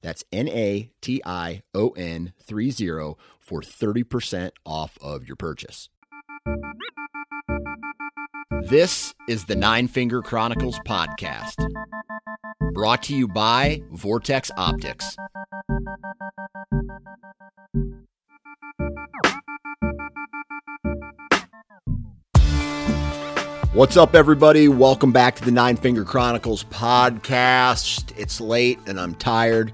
That's N-A-T-I-O-N-30 for 30% off of your purchase. This is the 9 Finger Chronicles podcast, brought to you by Vortex Optics. What's up, everybody? Welcome back to the 9 Finger Chronicles podcast. It's late and I'm tired.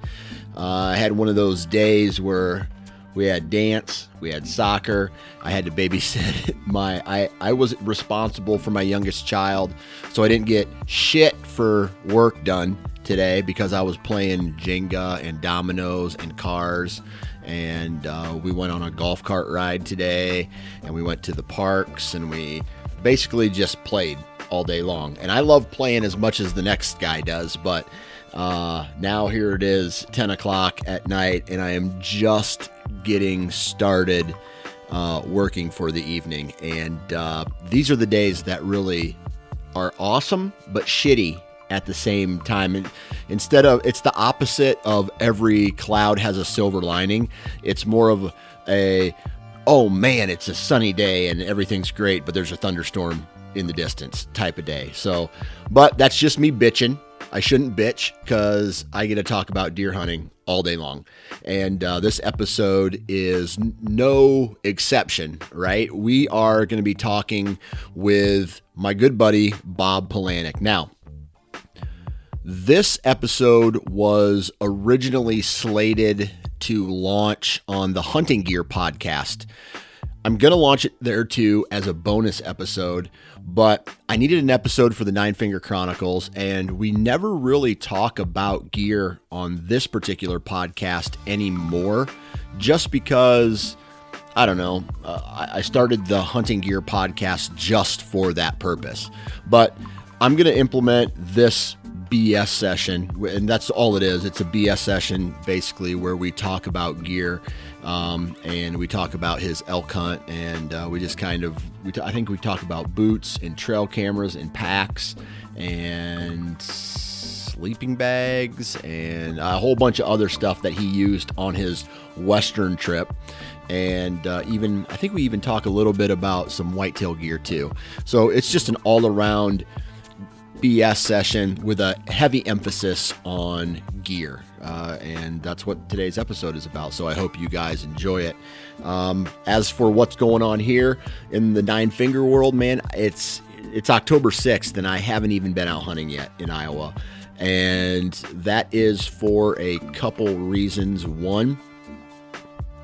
I had one of those days where we had dance, we had soccer. I had to babysit my, I was responsible for my youngest child, so I didn't get shit for work done today because I was playing Jenga and dominoes and cars. And we went on a golf cart ride today, and we went to the parks, and we basically just played all day long. And I love playing as much as the next guy does, but now here it is 10 o'clock at night, and I am just getting started working for the evening. And these are the days that really are awesome but shitty at the same time. And instead of, it's the opposite of every cloud has a silver lining. It's more of a, oh man, it's a sunny day and everything's great, but there's a thunderstorm in the distance type of day. So, but that's just me bitching. I shouldn't bitch because I get to talk about deer hunting all day long. And this episode is no exception, right? We are going to be talking with my good buddy, Bob Polanek. Now, this episode was originally slated to launch on the Hunting Gear podcast. I'm going to launch it there too as a bonus episode, but I needed an episode for the 9 Finger Chronicles, and we never really talk about gear on this particular podcast anymore, just because, I don't know, I started the Hunting Gear podcast just for that purpose. But I'm going to implement this BS session, and that's all it is. It's a BS session, basically, where we talk about gear, and we talk about his elk hunt, and we just kind of, I think we talk about boots and trail cameras and packs and sleeping bags and a whole bunch of other stuff that he used on his Western trip. And even, I think we even talk a little bit about some whitetail gear too. So it's just an all-around BS session with a heavy emphasis on gear, and that's what today's episode is about, so I hope you guys enjoy it. As for what's going on here in the 9 Finger world, man, it's October 6th, and I haven't even been out hunting yet in Iowa, and that is for a couple reasons. One,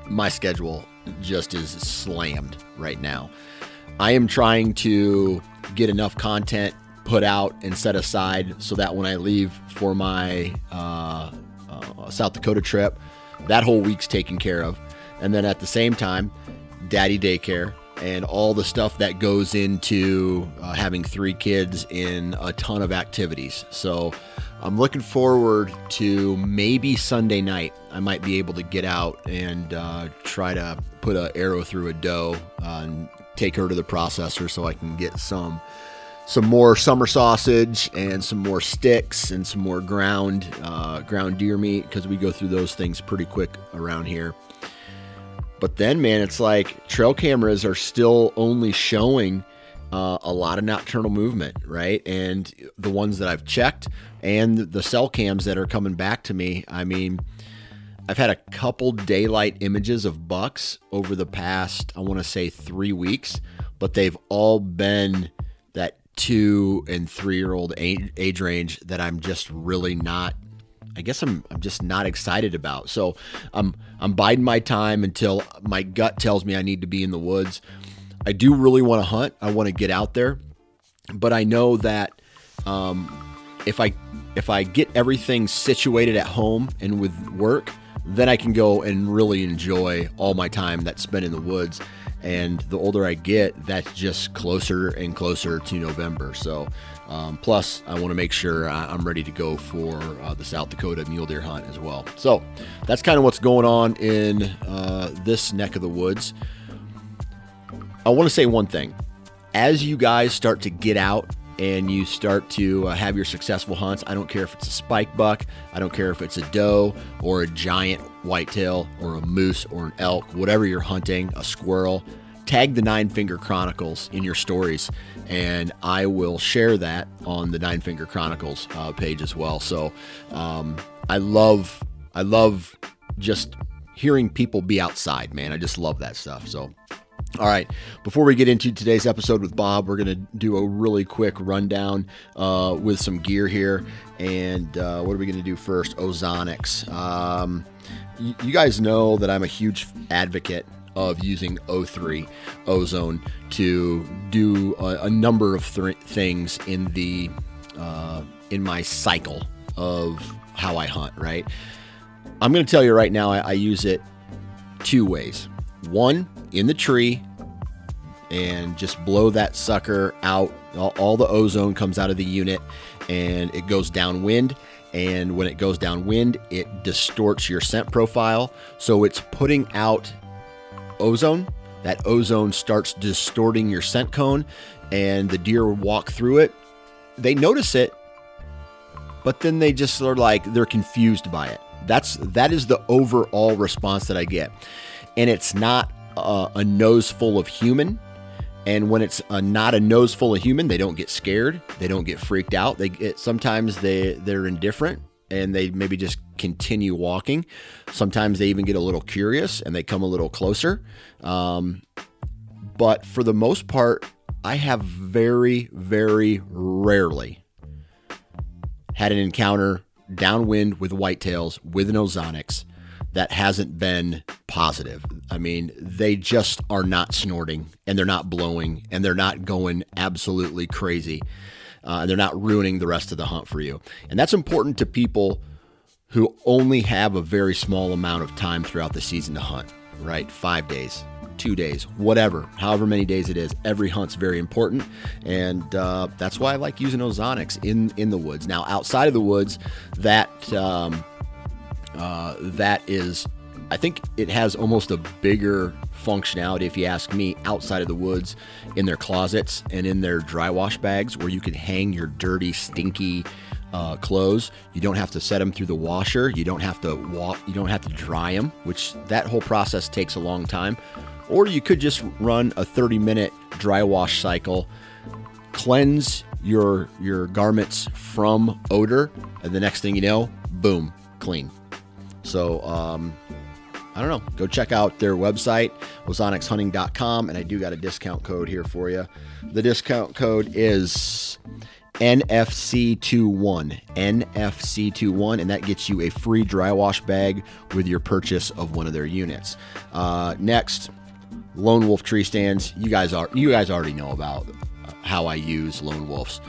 my schedule just is slammed right now. I am trying to get enough content put out and set aside so that when I leave for my South Dakota trip, that whole week's taken care of. And then at the same time, daddy daycare and all the stuff that goes into having 3 kids in a ton of activities. So I'm looking forward to maybe Sunday night. I might be able to get out and try to put an arrow through a doe and take her to the processor so I can get some more summer sausage and some more sticks and some more ground deer meat, because we go through those things pretty quick around here. But then, man, it's like trail cameras are still only showing a lot of nocturnal movement, right? And the ones that I've checked and the cell cams that are coming back to me, I mean, I've had a couple daylight images of bucks over the past, I want to say 3 weeks, but they've all been that 2 and 3 year old age range that I'm just really not, I guess I'm just not excited about. So I'm biding my time until my gut tells me I need to be in the woods. I do really want to hunt. I want to get out there, but I know that if I get everything situated at home and with work, then I can go and really enjoy all my time that's spent in the woods. And the older I get, that's just closer and closer to November. So plus I want to make sure I'm ready to go for the South Dakota mule deer hunt as well. So that's kind of what's going on in this neck of the woods. I want to say one thing. As you guys start to get out and you start to have your successful hunts, I don't care if it's a spike buck, I don't care if it's a doe or a giant whitetail or a moose or an elk, whatever you're hunting, a squirrel, tag the Nine Finger Chronicles in your stories, and I will share that on the Nine Finger Chronicles page as well. So I love just hearing people be outside, man. I just love that stuff. So all right, before we get into today's episode with Bob, we're going to do a really quick rundown with some gear here. And what are we going to do first? Ozonics. You guys know that I'm a huge advocate of using O3 ozone to do a number of things in my cycle of how I hunt, right? I'm going to tell you right now, I use it two ways. One, in the tree, and just blow that sucker out. All the ozone comes out of the unit and it goes downwind, and when it goes downwind it distorts your scent profile, so it's putting out ozone. That ozone starts distorting your scent cone, and the deer walk through it, they notice it, but then they just are like, they're confused by it. That is the overall response that I get. And it's not a nose full of human. And when it's not a nose full of human, they don't get scared. They don't get freaked out. Sometimes they're indifferent and they maybe just continue walking. Sometimes they even get a little curious and they come a little closer. But for the most part, I have very, very rarely had an encounter downwind with whitetails with an Ozonics that hasn't been positive. I mean, they just are not snorting, and they're not blowing, and they're not going absolutely crazy. They're not ruining the rest of the hunt for you. And that's important to people who only have a very small amount of time throughout the season to hunt, right? 5 days, 2 days, whatever, however many days it is, every hunt's very important. And that's why I like using Ozonics in the woods. Now, outside of the woods, that is, I think it has almost a bigger functionality, if you ask me, outside of the woods in their closets and in their dry wash bags, where you can hang your dirty, stinky clothes. You don't have to set them through the washer. You don't have to you don't have to dry them, which that whole process takes a long time. Or you could just run a 30-minute dry wash cycle, cleanse your garments from odor, and the next thing you know, boom, clean. So, I don't know, go check out their website, ozonicshunting.com. And I do got a discount code here for you. The discount code is NFC21, and that gets you a free dry wash bag with your purchase of one of their units. Next, Lone Wolf tree stands. You guys already know about how I use Lone Wolves.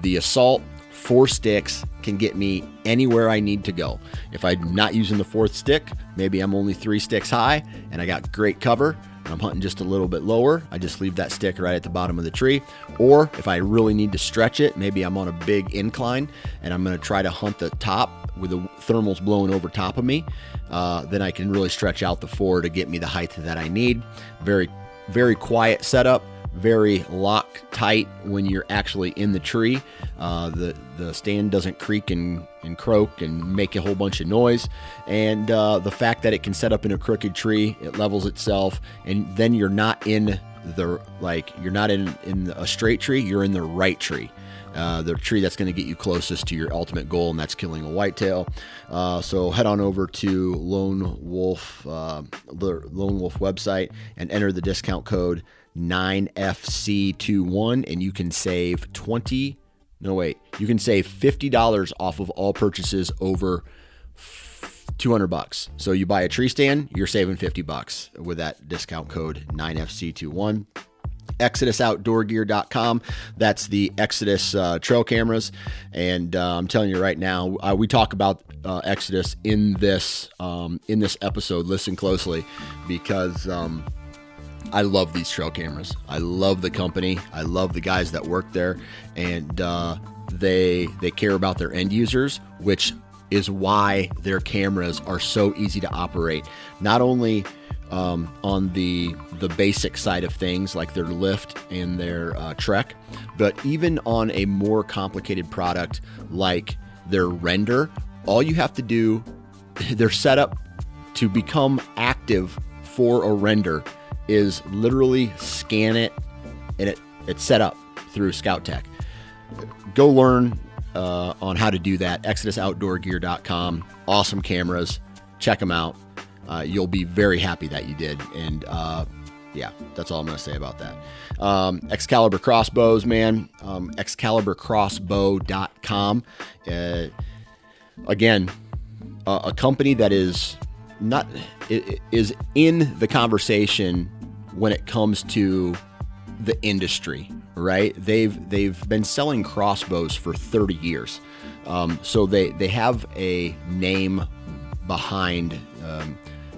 The Assault 4 sticks can get me anywhere I need to go. If I'm not using the 4th stick, maybe I'm only 3 sticks high and I got great cover and I'm hunting just a little bit lower, I just leave that stick right at the bottom of the tree. Or if I really need to stretch it, maybe I'm on a big incline and I'm going to try to hunt the top with the thermals blowing over top of me, then I can really stretch out the 4 to get me the height that I need. Very, very quiet setup. Very lock tight when you're actually in the tree. The stand doesn't creak and croak and make a whole bunch of noise. And the fact that it can set up in a crooked tree, it levels itself, and then you're not in the you're not in a straight tree. You're in the right tree, the tree that's going to get you closest to your ultimate goal, and that's killing a whitetail. So head on over to Lone Wolf website and enter the discount code 9FC21 and you can save $50 off of all purchases over $200. So you buy a tree stand, you're saving $50 with that discount code 9FC21. ExodusOutdoorGear.com. That's the Exodus trail cameras, and I'm telling you right now, we talk about Exodus in this episode. Listen closely, because I love these trail cameras. I love the company. I love the guys that work there, and they care about their end users, which is why their cameras are so easy to operate. Not only on the basic side of things like their lift and their Trek, but even on a more complicated product like their render. All you have to do, their setup to become active for a render, is literally scan it, and it's set up through Scout Tech. Go learn on how to do that. ExodusOutdoorGear.com. Awesome cameras. Check them out. You'll be very happy that you did. And yeah, that's all I'm going to say about that. Excalibur Crossbows, man. ExcaliburCrossbow.com. Again, a company that is in the conversation when it comes to the industry, right? They've been selling crossbows for 30 years. So they have a name behind,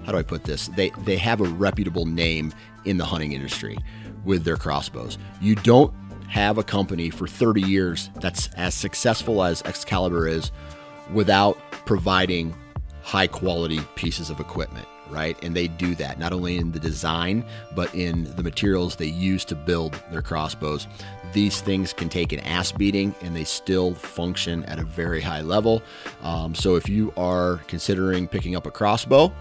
how do I put this? They have a reputable name in the hunting industry with their crossbows. You don't have a company for 30 years that's as successful as Excalibur is without providing high quality pieces of equipment, right? And they do that not only in the design, but in the materials they use to build their crossbows. These things can take an ass beating and they still function at a very high level. So if you are considering picking up a crossbow,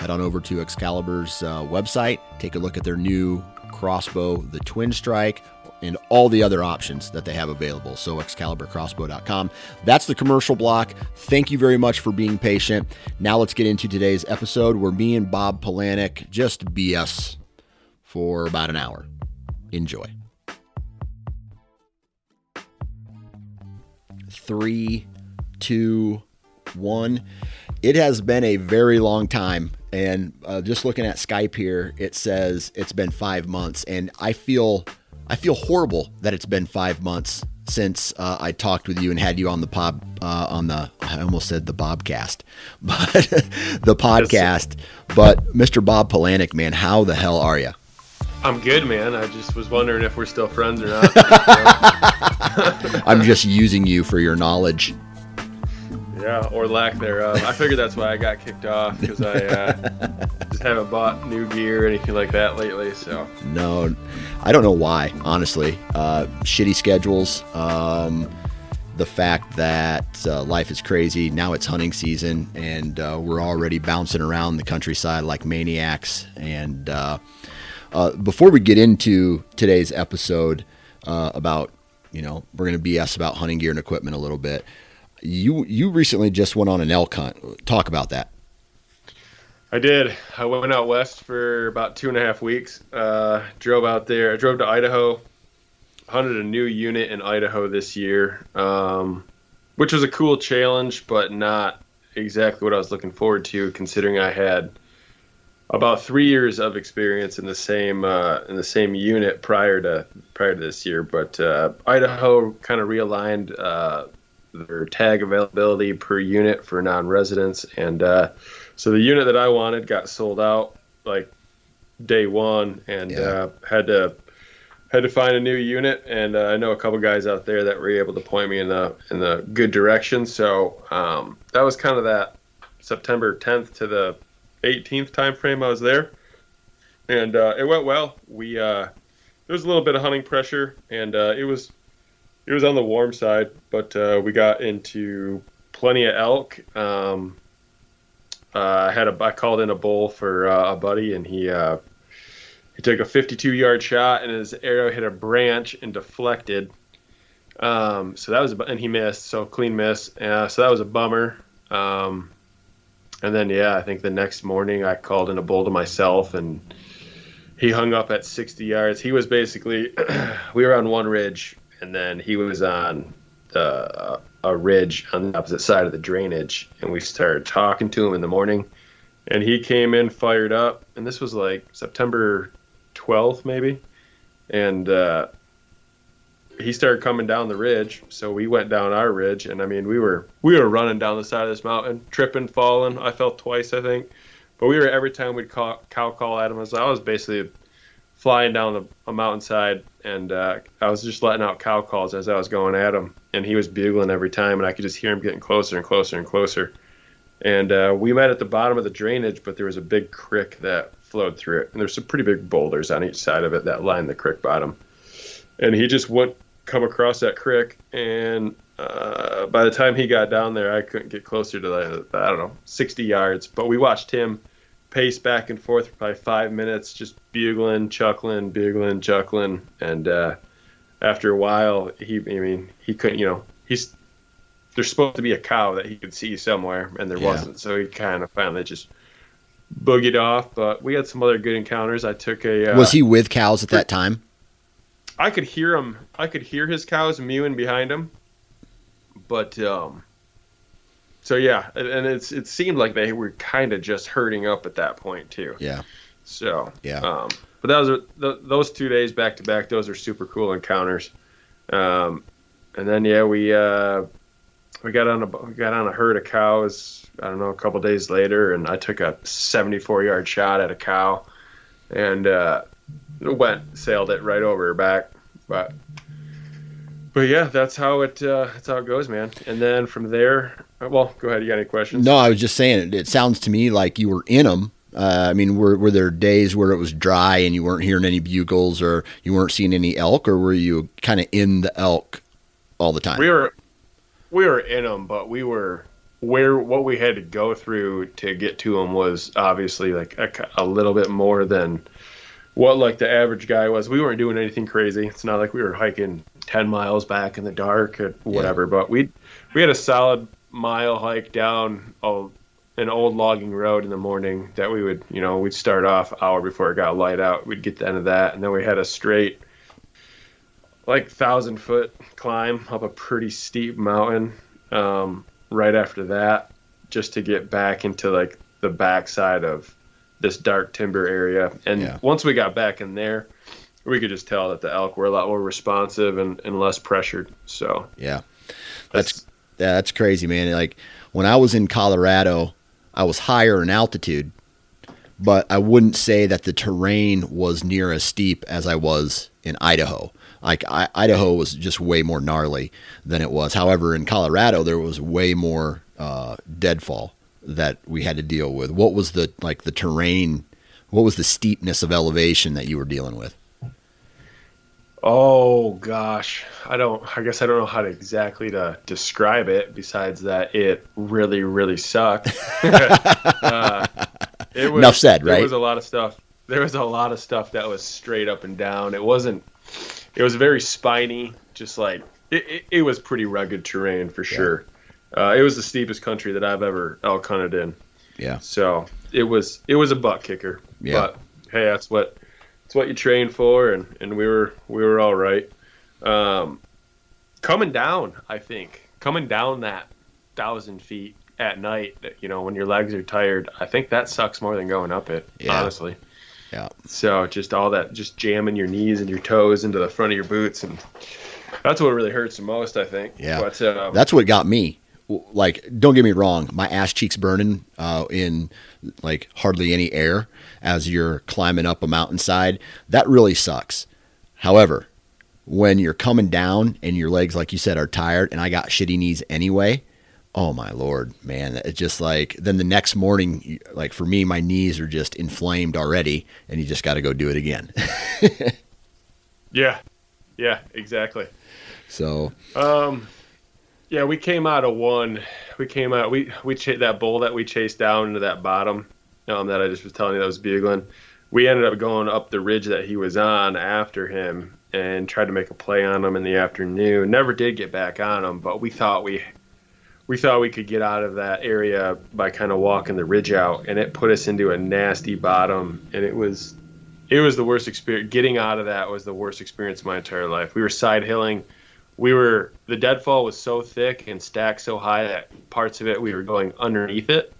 head on over to Excalibur's website, take a look at their new crossbow, the Twin Strike, and all the other options that they have available. So ExcaliburCrossbow.com. That's the commercial block. Thank you very much for being patient. Now let's get into today's episode where me and Bob Polanek just BS for about an hour. Enjoy. 3, 2, 1. It has been a very long time. And just looking at Skype here, it says it's been 5 months. And I feel horrible that it's been 5 months since I talked with you and had you on the podcast. But Mr. Bob Polanek, man, how the hell are you? I'm good, man. I just was wondering if we're still friends or not. I'm just using you for your knowledge. Yeah, or lack thereof. I figured that's why I got kicked off, because I just haven't bought new gear or anything like that lately. So no, I don't know why, honestly. Shitty schedules, the fact that life is crazy. Now it's hunting season, and we're already bouncing around the countryside like maniacs. And before we get into today's episode about, we're going to BS about hunting gear and equipment a little bit. You recently just went on an elk hunt. Talk about that. I did. I went out west for about 2.5 weeks. Drove out there. I drove to Idaho. Hunted a new unit in Idaho this year, which was a cool challenge, but not exactly what I was looking forward to, considering I had about 3 years of experience in the same unit prior to this year, but Idaho kind of realigned their tag availability per unit for non-residents, and so the unit that I wanted got sold out like day one, and had to find a new unit. And I know a couple guys out there that were able to point me in the good direction. So that was kind of that September 10th to the 18th time frame I was there, and it went well. We there was a little bit of hunting pressure, and it was on the warm side, but we got into plenty of elk. I called in a bull for a buddy, and he took a 52-yard shot, and his arrow hit a branch and deflected. So that was, and he missed, so clean miss. So that was a bummer. And then, I think the next morning I called in a bull to myself, and he hung up at 60 yards. He was basically, we were on one ridge, and then he was on a ridge on the opposite side of the drainage, and we started talking to him in the morning, and he came in fired up, and this was like September 12th maybe, and he started coming down the ridge, so we went down our ridge, and I mean we were running down the side of this mountain, tripping, falling. I fell twice, I think, but we were, every time we'd cow call at him, I was basically flying down a mountainside, and I was just letting out cow calls as I was going at him, and he was bugling every time, and I could just hear him getting closer and closer and closer. And we met at the bottom of the drainage, but there was a big creek that flowed through it, and there's some pretty big boulders on each side of it that lined the creek bottom. And he just wouldn't come across that creek, and by the time he got down there, I couldn't get closer to, 60 yards. But we watched him pace back and forth for probably 5 minutes, just bugling, chuckling, and after a while, he couldn't, there's supposed to be a cow that he could see somewhere, and there wasn't, so he kind of finally just boogied off. But we had some other good encounters. I took a... was he with cows at that time? I could hear him. I could hear his cows mewing behind him, but... So and it seemed like they were kind of just herding up at that point too. Yeah. So yeah. But that was those 2 days back to back. Those are super cool encounters. And then we got on a herd of cows. I don't know, a couple days later, and I took a 74-yard shot at a cow, and sailed it right over her back, But yeah, that's how it goes, man. And then from there, well, go ahead. You got any questions? No, I was just saying, it sounds to me like you were in them. Were there days where it was dry and you weren't hearing any bugles, or you weren't seeing any elk, or were you kind of in the elk all the time? We were in them, but we were what we had to go through to get to them was obviously like a little bit more than what like the average guy was. We weren't doing anything crazy. It's not like we were hiking 10 miles back in the dark or whatever, but we had a solid mile hike down an old logging road in the morning that we would, we'd start off hour before it got light out. We'd get to the end of that, and then we had a straight like 1,000-foot climb up a pretty steep mountain right after that, just to get back into like the backside of this dark timber area. And once we got back in there, we could just tell that the elk were a lot more responsive and less pressured. So that's crazy, man. Like when I was in Colorado, I was higher in altitude, but I wouldn't say that the terrain was near as steep as I was in Idaho. Like Idaho was just way more gnarly than it was. However, in Colorado, there was way more deadfall that we had to deal with. What was the terrain? What was the steepness of elevation that you were dealing with? Oh gosh, I guess I don't know how to describe it besides that it really, really sucked. It was, enough said, right? There was a lot of stuff. There was a lot of stuff that was straight up and down. It was very spiny, just like it was pretty rugged terrain for sure. It was the steepest country that I've ever elk hunted in. Yeah. So it was a butt kicker. Yeah. But hey, that's what you train for, and we were all right. Coming down that 1,000 feet at night, you know, when your legs are tired, I think that sucks more than going up it, honestly. Yeah. So just all that, just jamming your knees and your toes into the front of your boots, and that's what really hurts the most, I think. Yeah. But, that's what got me. Like, don't get me wrong, my ass cheeks burning in like hardly any air as you're climbing up a mountainside. That really sucks. However, when you're coming down and your legs, like you said, are tired, and I got shitty knees anyway, oh my Lord, man. It's just like, then the next morning, like for me, my knees are just inflamed already, and you just got to go do it again. Yeah, exactly. So, yeah, we came out of one. We that bull that we chased down into that bottom, that I just was telling you that was bugling. We ended up going up the ridge that he was on after him and tried to make a play on him in the afternoon. Never did get back on him, but we thought we could get out of that area by kind of walking the ridge out, and it put us into a nasty bottom, and it was the worst experience. Getting out of that was the worst experience of my entire life. We were side hilling. The deadfall was so thick and stacked so high that parts of it we were going underneath it.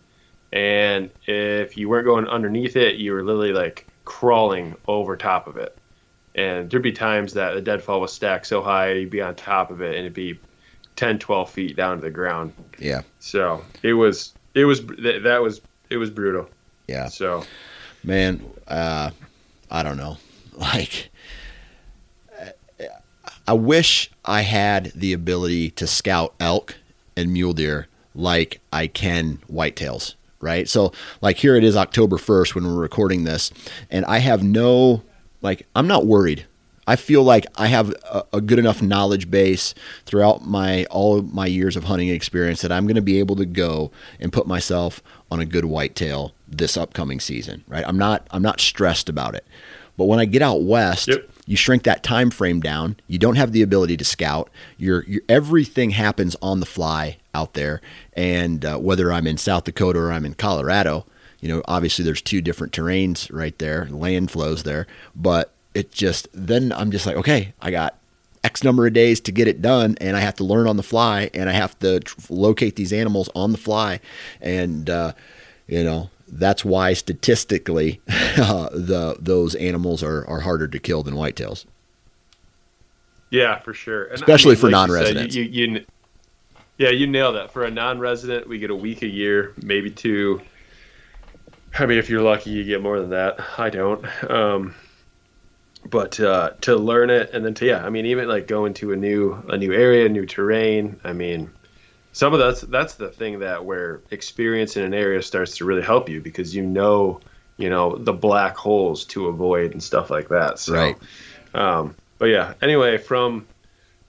And if you weren't going underneath it, you were literally like crawling over top of it. And there'd be times that the deadfall was stacked so high, you'd be on top of it, and it'd be 10, 12 feet down to the ground. Yeah. So it was brutal. Yeah. So, man, I don't know. Like, I wish I had the ability to scout elk and mule deer like I can whitetails, right? So like here it is October 1st when we're recording this, and I have no, like, I'm not worried. I feel like I have a good enough knowledge base throughout all of my years of hunting experience that I'm going to be able to go and put myself on a good whitetail this upcoming season, right? I'm not stressed about it. But when I get out west, yep, you shrink that time frame down. You don't have the ability to scout. Your everything happens on the fly out there, and whether I'm in South Dakota or I'm in Colorado, you know, obviously there's two different terrains right there, land flows there, but it just, then I'm just like, okay, I got X number of days to get it done, and I have to learn on the fly, and I have to locate these animals on the fly. And, you know, that's why statistically those animals are harder to kill than whitetails. Yeah, for sure. And especially, I mean, for like non-residents. You nailed that. For a non-resident, we get a week a year, maybe two. I mean, if you're lucky, you get more than that. I don't. But to learn it, and then to, yeah, I mean, even like going to a new area, new terrain. I mean, some of that's the thing that where experience in an area starts to really help you, because you know the black holes to avoid and stuff like that. So, right. But yeah, anyway, from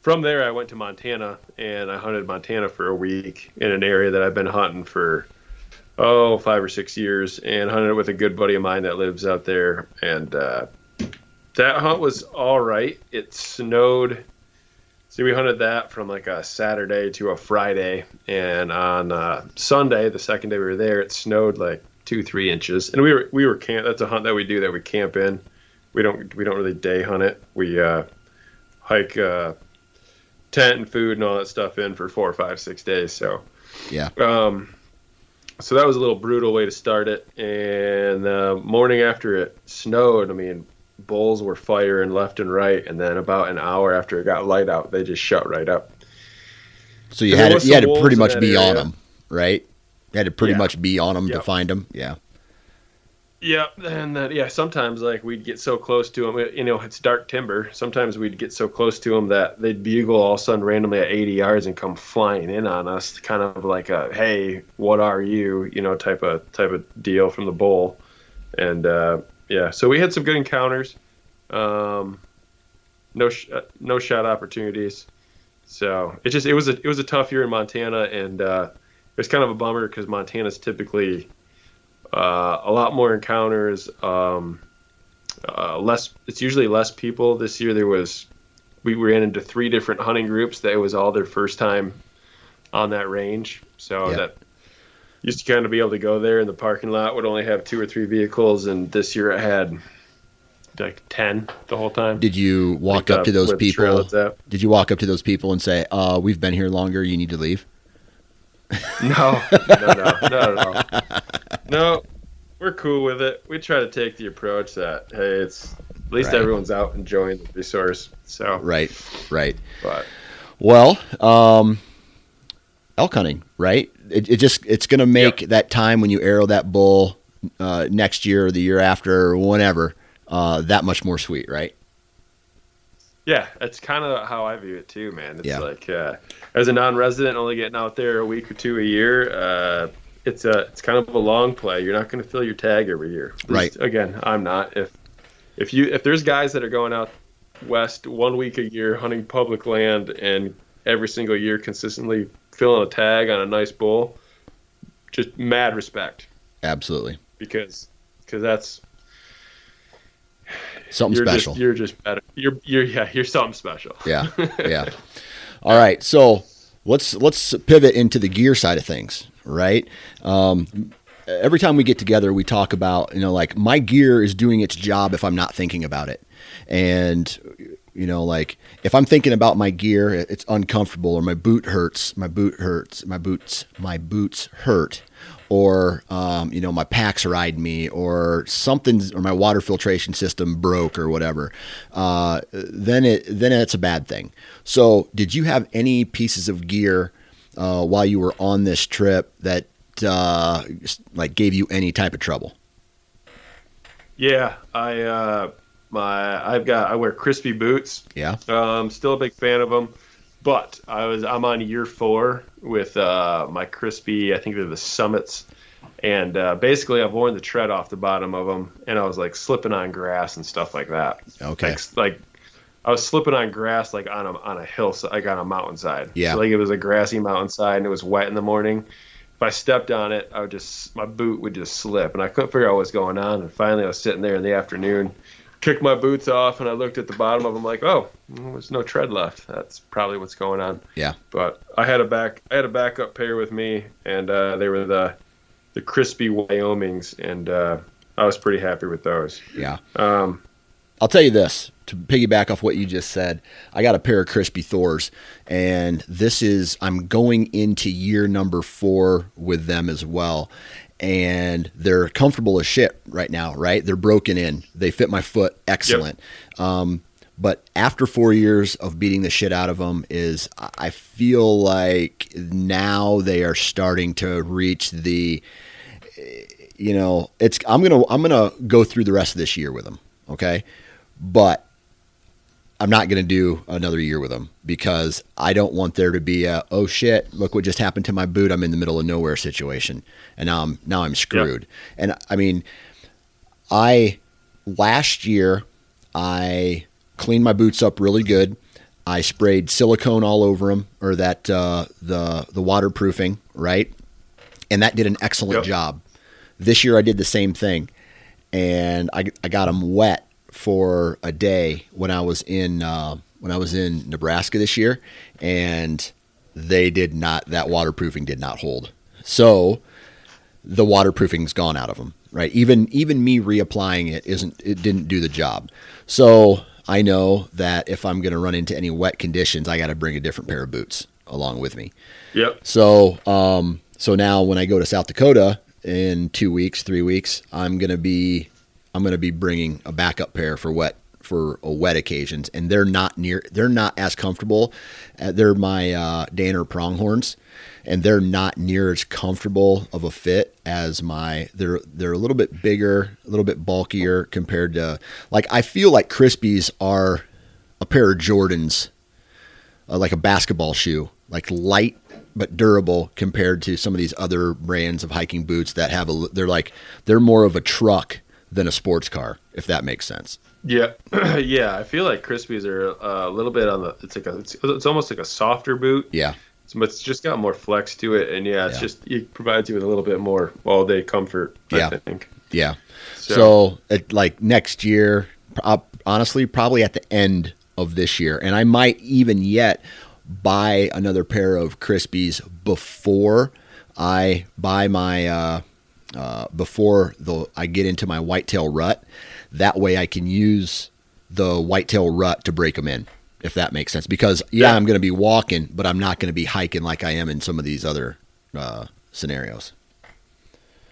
there I went to Montana, and I hunted Montana for a week in an area that I've been hunting for 5 or 6 years, and hunted with a good buddy of mine that lives out there, and that hunt was all right. It snowed. See, we hunted that from like a Saturday to a Friday, and on Sunday, the second day we were there, it snowed like 2-3 inches. And we were camp. That's a hunt that we do, that we camp in. We don't really day hunt it. We hike tent and food and all that stuff in for 4, 5, 6 days. So yeah. So that was a little brutal way to start it. And the morning after it snowed, I mean, bulls were firing left and right, and then about an hour after it got light out, they just shut right up. So you had to pretty much be on them, right? You had to pretty much be on them to find them. Yeah. Yeah. And that, yeah, sometimes like we'd get so close to them, you know, it's dark timber. Sometimes we'd get so close to them that they'd bugle all of a sudden randomly at 80 yards and come flying in on us, kind of like a, hey, what are you, you know, type of deal from the bull. And, yeah, so we had some good encounters, no shot opportunities. So it was a tough year in Montana, and it was kind of a bummer because Montana's typically a lot more encounters, less. It's usually less people. This year we ran into 3 different hunting groups that it was all their first time on that range. So that. Used to kind of be able to go there, and the parking lot would only have 2 or 3 vehicles, and this year I had like 10 the whole time. Did you walk up to those people? Did you walk up to those people and say, "We've been here longer. You need to leave"? No, we're cool with it. We try to take the approach that, hey, it's at least everyone's out enjoying the resource. So right. But well, elk hunting, right? It's going to make that time when you arrow that bull next year or the year after or whenever that much more sweet, right? Yeah, that's kind of how I view it too, man. It's like as a non-resident only getting out there a week or two a year, it's kind of a long play. You're not going to fill your tag every year. Right. Again, I'm not. If there's guys that are going out west 1 week a year hunting public land and every single year consistently filling a tag on a nice bull, just mad respect. Absolutely. Because that's something special. You're just better. You're something special. Yeah. All right. So let's pivot into the gear side of things, right? Every time we get together, we talk about, like, my gear is doing its job if I'm not thinking about it. And, like, if I'm thinking about my gear, it's uncomfortable, or my boots hurt. Or, my packs are eyeing me, or something, or my water filtration system broke or whatever, then it's a bad thing. So did you have any pieces of gear while you were on this trip that gave you any type of trouble? Yeah, I wear Crispi boots. Yeah. Still a big fan of them. But I'm on year 4 with my Crispi, I think they're the Summits, and basically I've worn the tread off the bottom of them, and I was like slipping on grass and stuff like that. Okay. Like I was slipping on grass like on a hillside, like on a mountainside. Yeah. So, like, it was a grassy mountainside and it was wet in the morning. If I stepped on it, my boot would just slip, and I couldn't figure out what was going on. And finally, I was sitting there in the afternoon, kicked my boots off, and I looked at the bottom of them like, oh, there's no tread left. That's probably what's going on. Yeah. But I had a backup pair with me, and they were the Crispi Wyomings, and I was pretty happy with those. Yeah. I'll tell you this, to piggyback off what you just said, I got a pair of Crispi Thors, and I'm going into year number 4 with them as well. And they're comfortable as shit right now, right? They're broken in. They fit my foot. Excellent. Yep. But after 4 years of beating the shit out of them, I feel like now they are starting to reach the, I'm going to go through the rest of this year with them. Okay. But I'm not going to do another year with them, because I don't want there to be a, oh shit, look what just happened to my boot. I'm in the middle of nowhere situation, and now I'm screwed. Yep. And I mean, last year I cleaned my boots up really good. I sprayed silicone all over them, or that, the waterproofing, right? And that did an excellent job. This year I did the same thing, and I got them wet for a day when I was in Nebraska this year, and that waterproofing did not hold. So the waterproofing's gone out of them, right? Even me reapplying it didn't do the job. So I know that if I'm going to run into any wet conditions, I got to bring a different pair of boots along with me. Yep. So now when I go to South Dakota in 2 weeks, 3 weeks, I'm going to be bringing a backup pair for wet occasions, and they're not as comfortable. They're my Danner Pronghorns, and they're not near as comfortable of a fit as they're a little bit bigger, a little bit bulkier compared to, like, I feel like Crispis are a pair of Jordans, like a basketball shoe, like light but durable compared to some of these other brands of hiking boots that have they're more of a truck than a sports car, if that makes sense. Yeah. Yeah. I feel like Crispis are a little bit on the, it's almost like a softer boot. Yeah. It's just got more flex to it. And it provides you with a little bit more all day comfort, I think. Yeah. So next year, honestly, probably at the end of this year, and I might even yet buy another pair of Crispis before I buy my, I get into my whitetail rut. That way I can use the whitetail rut to break them in, if that makes sense. Because I'm going to be walking, but I'm not going to be hiking like I am in some of these other scenarios.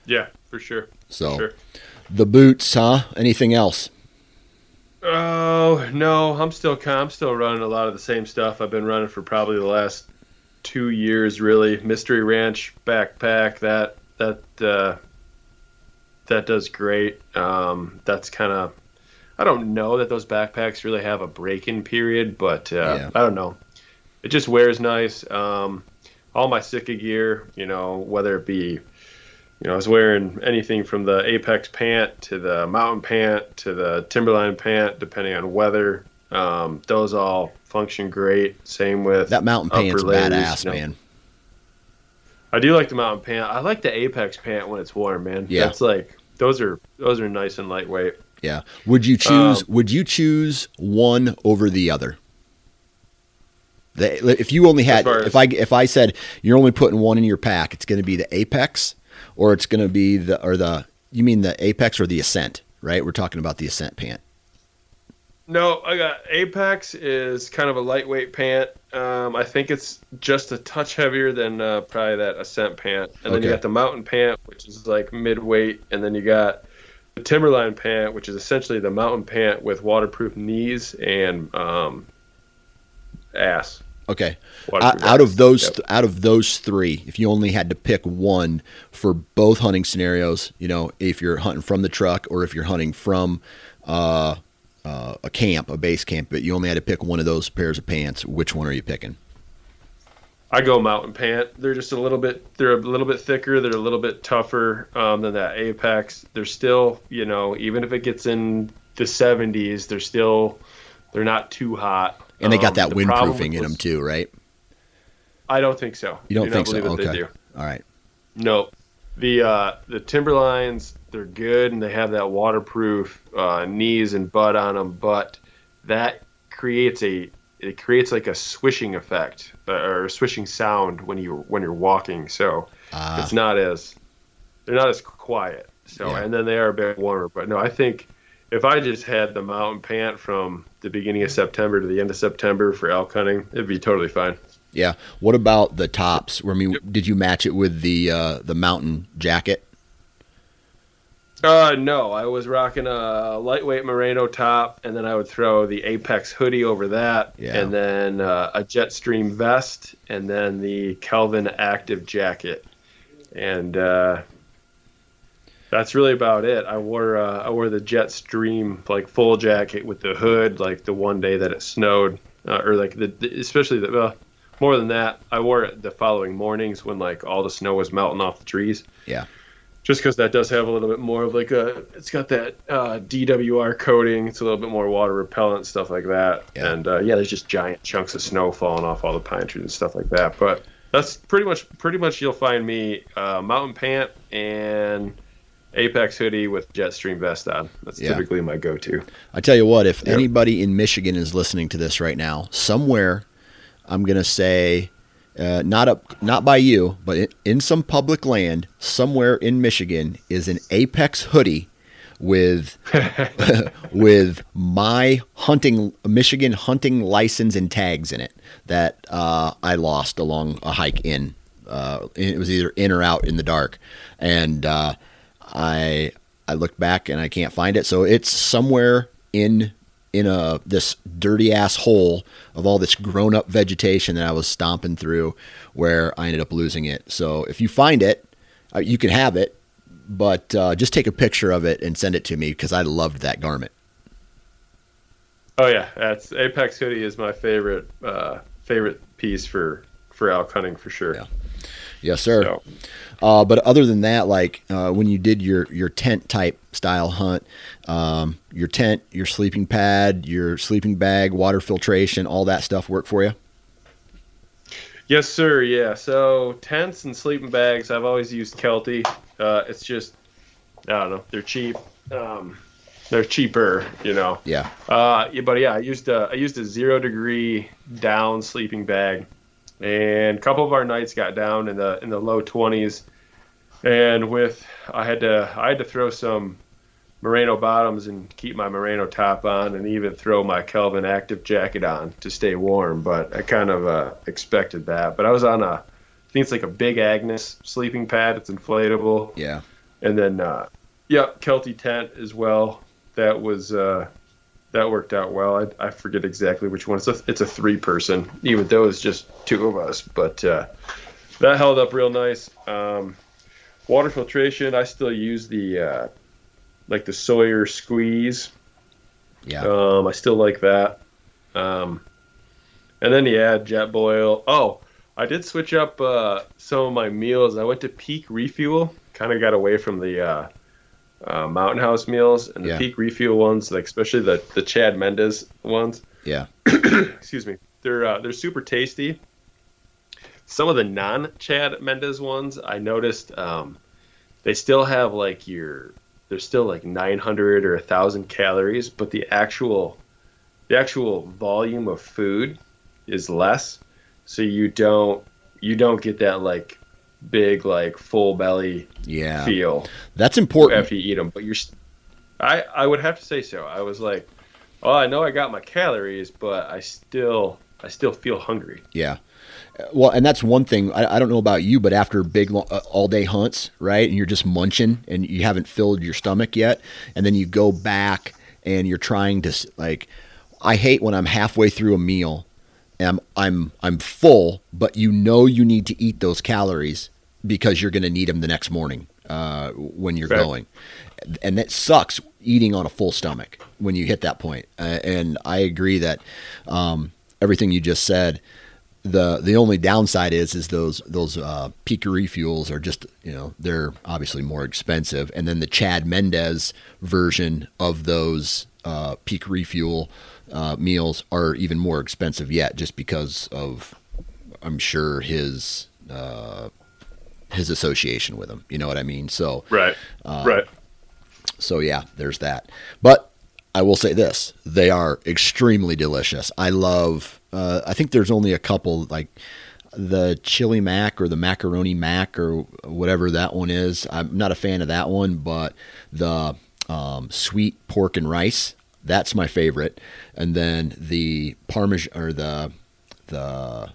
Yeah, for sure. So for sure. The boots, huh? Anything else? Oh, no, I'm still running a lot of the same stuff I've been running for probably the last 2 years, really. Mystery Ranch backpack, that does great. That's kind of, I don't know that those backpacks really have a break-in period, but yeah. I don't know. It just wears nice. All my Sitka gear, whether it be, I was wearing anything from the Apex pant to the Mountain pant to the Timberline pant, depending on weather. Those all function great. Same with that Mountain pant's badass, man. I do like the Mountain pant. I like the Apex pant when it's warm, man. Yeah, that's like those are nice and lightweight. Yeah. Would you choose one over the other? If I said you're only putting one in your pack, it's going to be the Apex. Or it's going to be you mean the Apex or the Ascent, right? We're talking about the Ascent pant. No, I got Apex is kind of a lightweight pant. I think it's just a touch heavier than probably that Ascent pant. And then you got the Mountain pant, which is like mid-weight. And then you got the Timberline pant, which is essentially the Mountain pant with waterproof knees and ass. Okay. Out of those three, if you only had to pick one for both hunting scenarios, if you're hunting from the truck or if you're hunting from a base camp, but you only had to pick one of those pairs of pants, which one are you picking? I go Mountain pant. They're just a little bit thicker. They're a little bit tougher than that Apex. They're still, even if it gets in the 70s, they're not too hot. And they got that windproofing in them too, right? I don't think so. You don't think so? Okay. All right. No, the Timberlines, they're good, and they have that waterproof knees and butt on them, but that creates like a swishing effect or a swishing sound when you're walking. So they're not as quiet. So yeah. And then they are a bit warmer. But no, I think. If I just had the Mountain pant from the beginning of September to the end of September for elk hunting, it'd be totally fine. Yeah. What about the tops? Did you match it with the Mountain jacket? No, I was rocking a lightweight Merino top, and then I would throw the Apex hoodie over that, and then a Jetstream vest, and then the Kelvin Active jacket, and that's really about it. I wore the Jetstream full jacket with the hood the one day that it snowed, more than that, I wore it the following mornings when all the snow was melting off the trees. Yeah, just because that does have a little bit more of it's got that DWR coating. It's a little bit more water repellent, stuff like that. Yeah. And there's just giant chunks of snow falling off all the pine trees and stuff like that. But that's pretty much you'll find me Mountain pant and Apex hoodie with Jetstream vest on. That's typically my go-to. I tell you what, if anybody in Michigan is listening to this right now, somewhere, I'm going to say, not by you, but in some public land, somewhere in Michigan is an Apex hoodie with my Michigan hunting license and tags in it that I lost along a hike in. It was either in or out in the dark. And I looked back and I can't find it. So it's somewhere in this dirty ass hole of all this grown up vegetation that I was stomping through, where I ended up losing it. So if you find it, you can have it, but just take a picture of it and send it to me, because I loved that garment. Oh yeah, that's Apex hoodie is my favorite piece for elk hunting for sure. Yeah. Yes, sir. So. But other than that, when you did your tent type style hunt, your tent, your sleeping pad, your sleeping bag, water filtration, all that stuff work for you? Yes, sir. Yeah. So tents and sleeping bags, I've always used Kelty. It's just, I don't know, they're cheap. They're cheaper, Yeah. But yeah, I used a 0 degree down sleeping bag. And a couple of our nights got down in the low 20s, and I had to throw some Merino bottoms and keep my Merino top on, and even throw my Kelvin Active jacket on to stay warm. But I kind of expected that. But I was on a, I think it's like a Big Agnes sleeping pad. It's inflatable. Yeah. And then, Kelty tent as well. That was, that worked out well. I forget exactly which one. It's a three-person, even though it's just two of us. But that held up real nice. Water filtration, I still use the Sawyer squeeze. Yeah. I still like that. And then Jetboil. Oh, I did switch up some of my meals. I went to Peak Refuel. Kind of got away from the Mountain House meals and the Peak Refuel ones, like especially the Chad Mendes ones. Yeah. Excuse me. They're super tasty. Some of the non-Chad Mendes ones, I noticed they still have there's still like 900 or 1,000 calories, but the actual volume of food is less, so you don't get that like big like full belly feel. That's important after you eat them, but I would have to say so. I was like, oh, I know I got my calories, but I still feel hungry. Yeah. Well, and that's one thing. I don't know about you, but after big all-day hunts, right, and you're just munching and you haven't filled your stomach yet, and then you go back and you're trying to I hate when I'm halfway through a meal and I'm full, but you need to eat those calories because you're going to need them the next morning when you're going. And that sucks, eating on a full stomach when you hit that point. And I agree that everything you just said. The only downside is those Peak Refuels are just, they're obviously more expensive. And then the Chad Mendes version of those Peak Refuel meals are even more expensive yet, just because of, I'm sure, his association with them. You know what I mean? So right. So yeah, there's that. But I will say this: they are extremely delicious. I love. I think there's only a couple, like the chili mac or the macaroni mac or whatever that one is. I'm not a fan of that one, but the sweet pork and rice, that's my favorite. And then the parmesan or the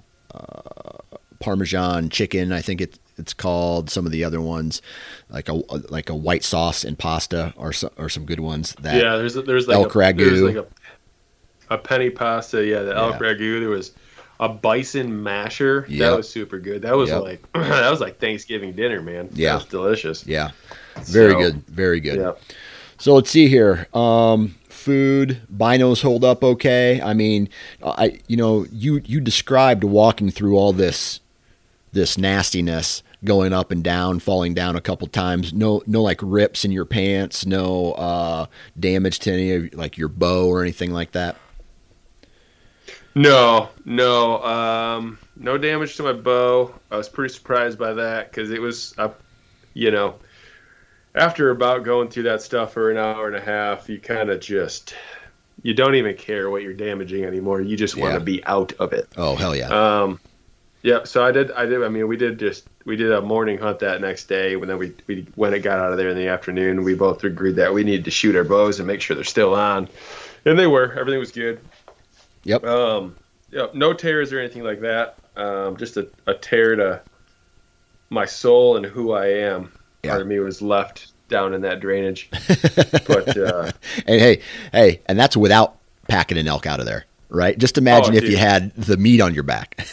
parmesan chicken, I think it's called. Some of the other ones, like a white sauce and pasta, are some good ones. That there's elk ragu. A penny pasta, the elk ragu. There was a bison masher. Yep. That was super good. That was that was like Thanksgiving dinner, man. Yeah, that was delicious. Yeah, very good. Yeah. So let's see here. Food binos hold up okay. I mean, you described walking through all this nastiness, going up and down, falling down a couple times, no like rips in your pants, no damage to any of like your bow or anything like that. No damage to my bow. I was pretty surprised by that because it was, after about going through that stuff for an hour and a half, you kind of just, you don't even care what you're damaging anymore. You just want to be out of it. Oh, hell yeah. Yeah. So I did. I mean, we did a morning hunt that next day. When then when it got out of there in the afternoon, we both agreed that we needed to shoot our bows and make sure they're still on. And they were, everything was good. Yep. No tears or anything like that. Just a tear to my soul and who I am. Part of me was left down in that drainage. But and hey, and that's without packing an elk out of there, right? Just imagine if you had the meat on your back.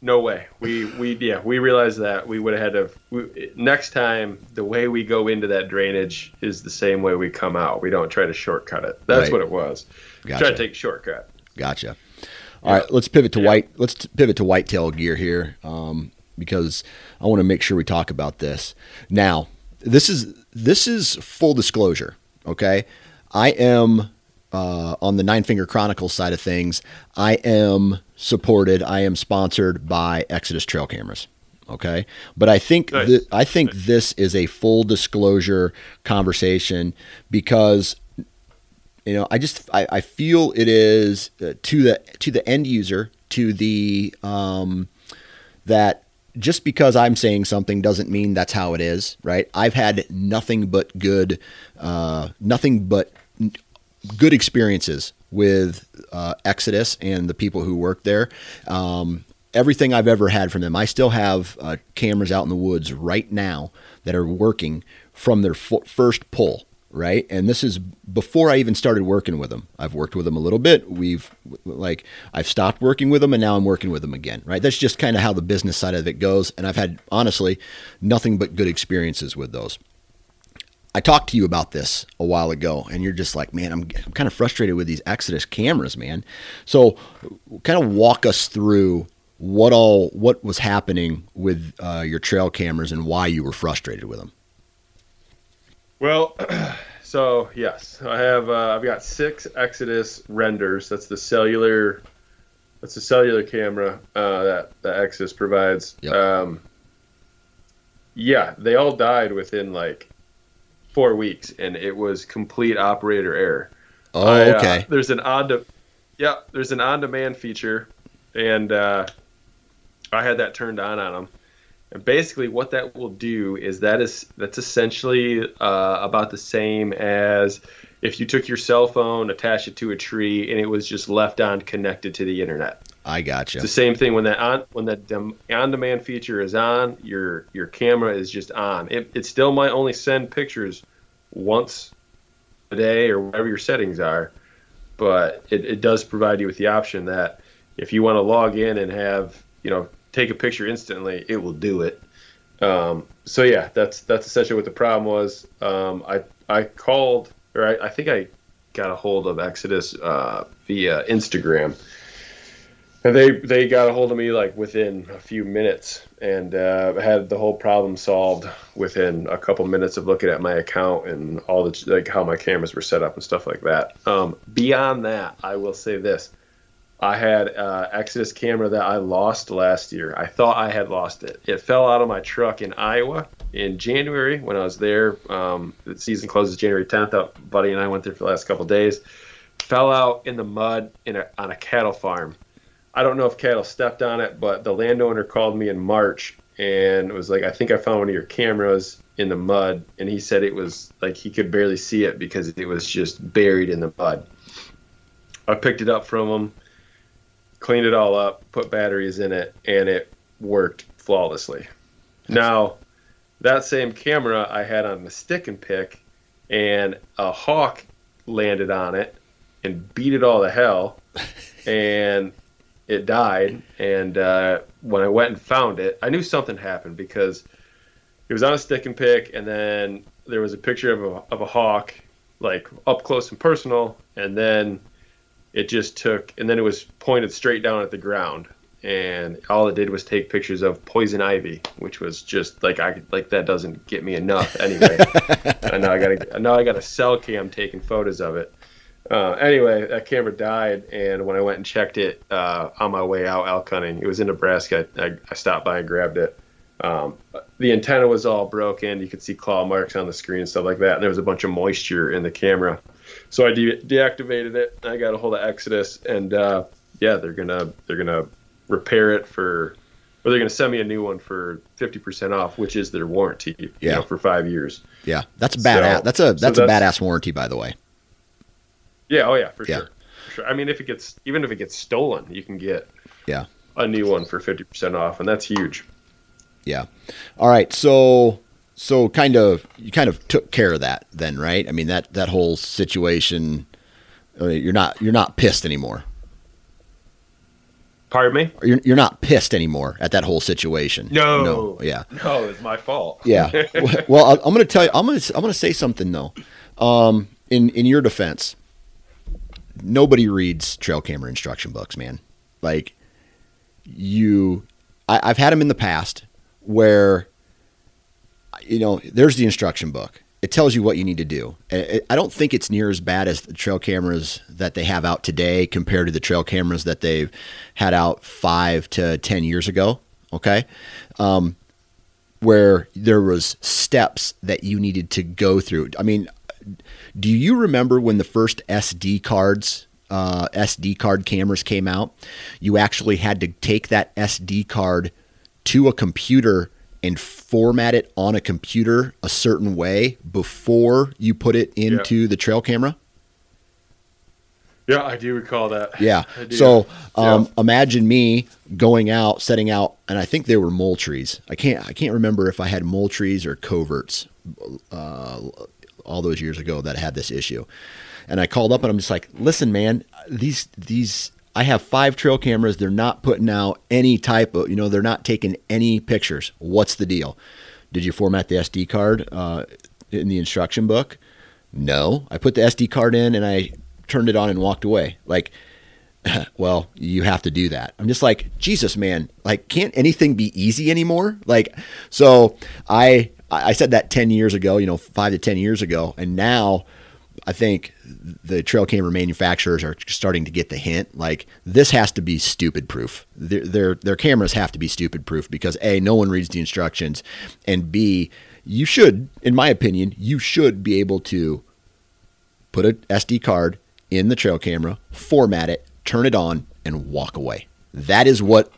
No way. We realized that we would have had to. Next time, the way we go into that drainage is the same way we come out. We don't try to shortcut it. That's right. What it was. Gotcha. Try to take a shortcut. Gotcha. All right, let's pivot to white. Let's pivot to whitetail gear here. Because I want to make sure we talk about this. Now, this is full disclosure, okay? I am on the Nine Finger Chronicles side of things. I am supported. I am sponsored by Exodus Trail Cameras, okay? But I think this is a full disclosure conversation because I feel it is to the end user, to the that. Just because I'm saying something doesn't mean that's how it is, right? I've had nothing but good experiences with Exodus and the people who work there. everything I've ever had from them. I still have cameras out in the woods right now that are working from their first pull, right? And this is before I even started working with them. I've worked with them a little bit. I've stopped working with them, and now I'm working with them again, right? That's just kind of how the business side of it goes. And I've had, honestly, nothing but good experiences with those. I talked to you about this a while ago, and you're just like, man, I'm kind of frustrated with these Exodus cameras, man. So kind of walk us through what was happening with your trail cameras and why you were frustrated with them. Well, so yes, I have, I've got 6 Exodus renders. That's the cellular camera that the Exodus provides. Yep. Yeah, they all died within 4 weeks, and it was complete operator error. Oh, okay. There's an on-demand feature, and I had that turned on them. And basically, what that will do is that's essentially about the same as if you took your cell phone, attached it to a tree, and it was just left on connected to the internet. I gotcha. It's the same thing when that on-demand feature is on, your camera is just on. It still might only send pictures once a day or whatever your settings are, but it does provide you with the option that if you want to log in and have take a picture instantly, it will do it. So yeah, that's essentially what the problem was. I called, or I think I got a hold of Exodus via Instagram, and they got a hold of me within a few minutes, and had the whole problem solved within a couple minutes of looking at my account and all the how my cameras were set up and stuff like that. Beyond that, I will say this. I had Exodus camera that I lost last year. I thought I had lost it. It fell out of my truck in Iowa in January when I was there. The season closes January 10th. Buddy and I went there for the last couple of days. Fell out in the mud on a cattle farm. I don't know if cattle stepped on it, but the landowner called me in March and was like, I think I found one of your cameras in the mud. And he said it was he could barely see it because it was just buried in the mud. I picked it up from him, cleaned it all up, put batteries in it, and it worked flawlessly. Now, that same camera I had on the stick and pick, and a hawk landed on it and beat it all to hell, and it died. And when I went and found it, I knew something happened because it was on a stick and pick, and then there was a picture of a hawk, up close and personal, and then it just took, and then it was pointed straight down at the ground, and all it did was take pictures of poison ivy, which was just that doesn't get me enough anyway. And now I got a cell cam taking photos of it. Anyway, that camera died, and when I went and checked it on my way out elk hunting, it was in Nebraska. I stopped by and grabbed it. The antenna was all broken. You could see claw marks on the screen and stuff like that. And there was a bunch of moisture in the camera. So I deactivated it. I got a hold of Exodus, and they're gonna repair it or they're gonna send me a new one for 50% off, which is their warranty. Yeah. For 5 years. Yeah, that's badass. So, that's a badass warranty, by the way. Yeah. Oh yeah, sure. For sure. I mean, even if it gets stolen, you can get a new one for 50% off, and that's huge. Yeah. All right. So you kind of took care of that then, right? I mean, that whole situation, you're not pissed anymore. Pardon me? You're not pissed anymore at that whole situation. No. Yeah. No, it's my fault. Yeah. Well, I'm going to tell you, I'm going to say something though. In your defense, nobody reads trail camera instruction books, man. I've had them in the past where, there's the instruction book. It tells you what you need to do. I don't think it's near as bad as the trail cameras that they have out today compared to the trail cameras that they've had out 5 to 10 years ago. Okay. Where there was steps that you needed to go through. I mean, do you remember when the first SD card cameras came out? You actually had to take that SD card to a computer and format it on a computer a certain way before you put it into the trail camera? Yeah, I do recall that. Yeah. So imagine me going out, setting out, and I think they were Moultries. I can't remember if I had Moultries or coverts all those years ago that had this issue. And I called up and I'm just like, listen, man, these I have 5 trail cameras. They're not putting out any type of, they're not taking any pictures. What's the deal? Did you format the SD card in the instruction book? No. I put the SD card in and I turned it on and walked away. Like, well, you have to do that. I'm just like, Jesus, man, like, can't anything be easy anymore? Like, so I said that 10 years ago, 5 to 10 years ago. And now I think the trail camera manufacturers are starting to get the hint. Like, this has to be stupid proof. Their cameras have to be stupid proof because A, no one reads the instructions, and B, you should, in my opinion, you should be able to put an SD card in the trail camera, format it, turn it on, and walk away. That is what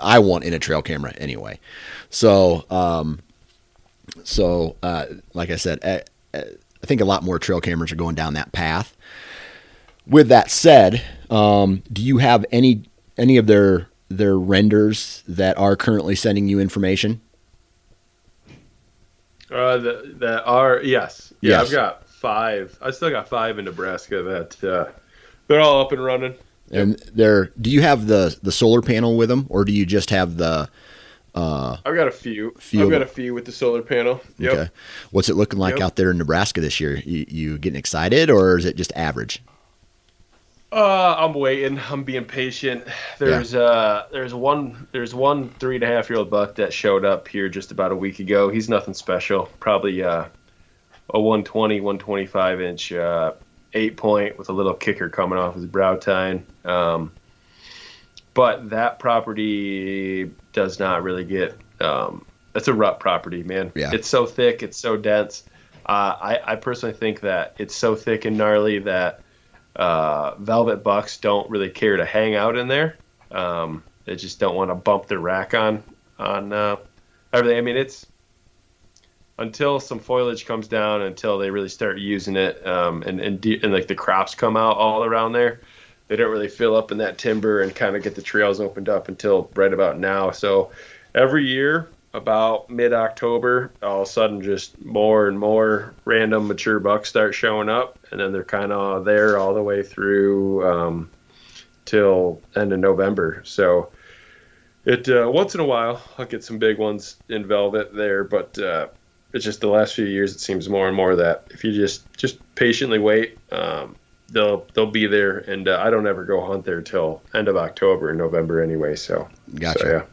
I want in a trail camera anyway. So, like I said, I think a lot more trail cameras are going down that path. With that said, do you have any of their renders that are currently sending you information? Yes. Yeah, yes. I've got 5. I still got 5 in Nebraska that they're all up and running. And do you have the solar panel with them, or do you just have the? I've got a few. I've got a few with the solar panel. Yep. Okay. What's it looking like out there in Nebraska this year? You getting excited, or is it just average? I'm waiting. I'm being patient. There's one 3.5-year-old buck that showed up here just about a week ago. He's nothing special. Probably a 120, 125 inch 8-point with a little kicker coming off his brow tine. But that property does not really get it's a rut property, man. Yeah. It's so thick, it's so dense. I personally think that it's so thick and gnarly that velvet bucks don't really care to hang out in there. They just don't want to bump their rack on everything. I mean, it's until some foliage comes down, until they really start using it, and like the crops come out all around there. They don't really fill up in that timber and kind of get the trails opened up until right about now. So every year, about mid-October, all of a sudden just more and more random mature bucks start showing up, and then they're kind of there all the way through till end of November. So it once in a while, I'll get some big ones in velvet there, but it's just the last few years it seems more and more that if you just patiently wait, they'll be there, and I don't ever go hunt there till end of October and November anyway. So gotcha,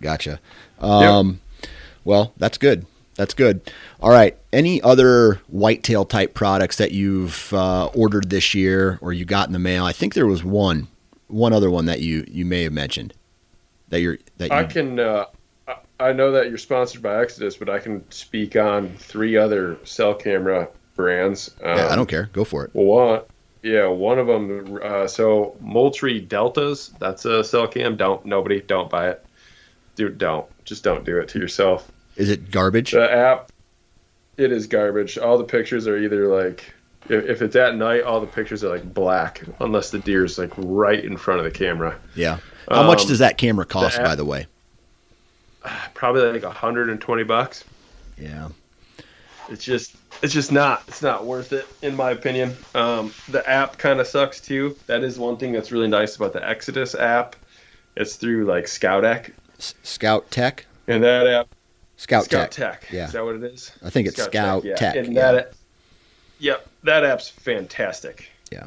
gotcha. Well, that's good. That's good. All right. Any other whitetail type products that you've ordered this year or you got in the mail? I think there was one other one that you may have mentioned that you're. I know that you're sponsored by Exodus, but I can speak on 3 other cell camera brands. I don't care. Go for it. One of them. So Moultrie Deltas, that's a cell cam. Don't buy it. Dude, don't do it to yourself. Is it garbage? The app, it is garbage. All the pictures are either like, if it's at night, all the pictures are like black, unless the deer's like right in front of the camera. Yeah. How much does that camera cost, by the way? Probably like $120. Yeah. It's just not worth it, in my opinion. The app kind of sucks too. That is one thing that's really nice about the Exodus app. It's through like Scout Tech. And that app. Scout Tech. Yeah. Is that what it is? I think it's Scout Tech. Yeah. And that app's fantastic. Yeah.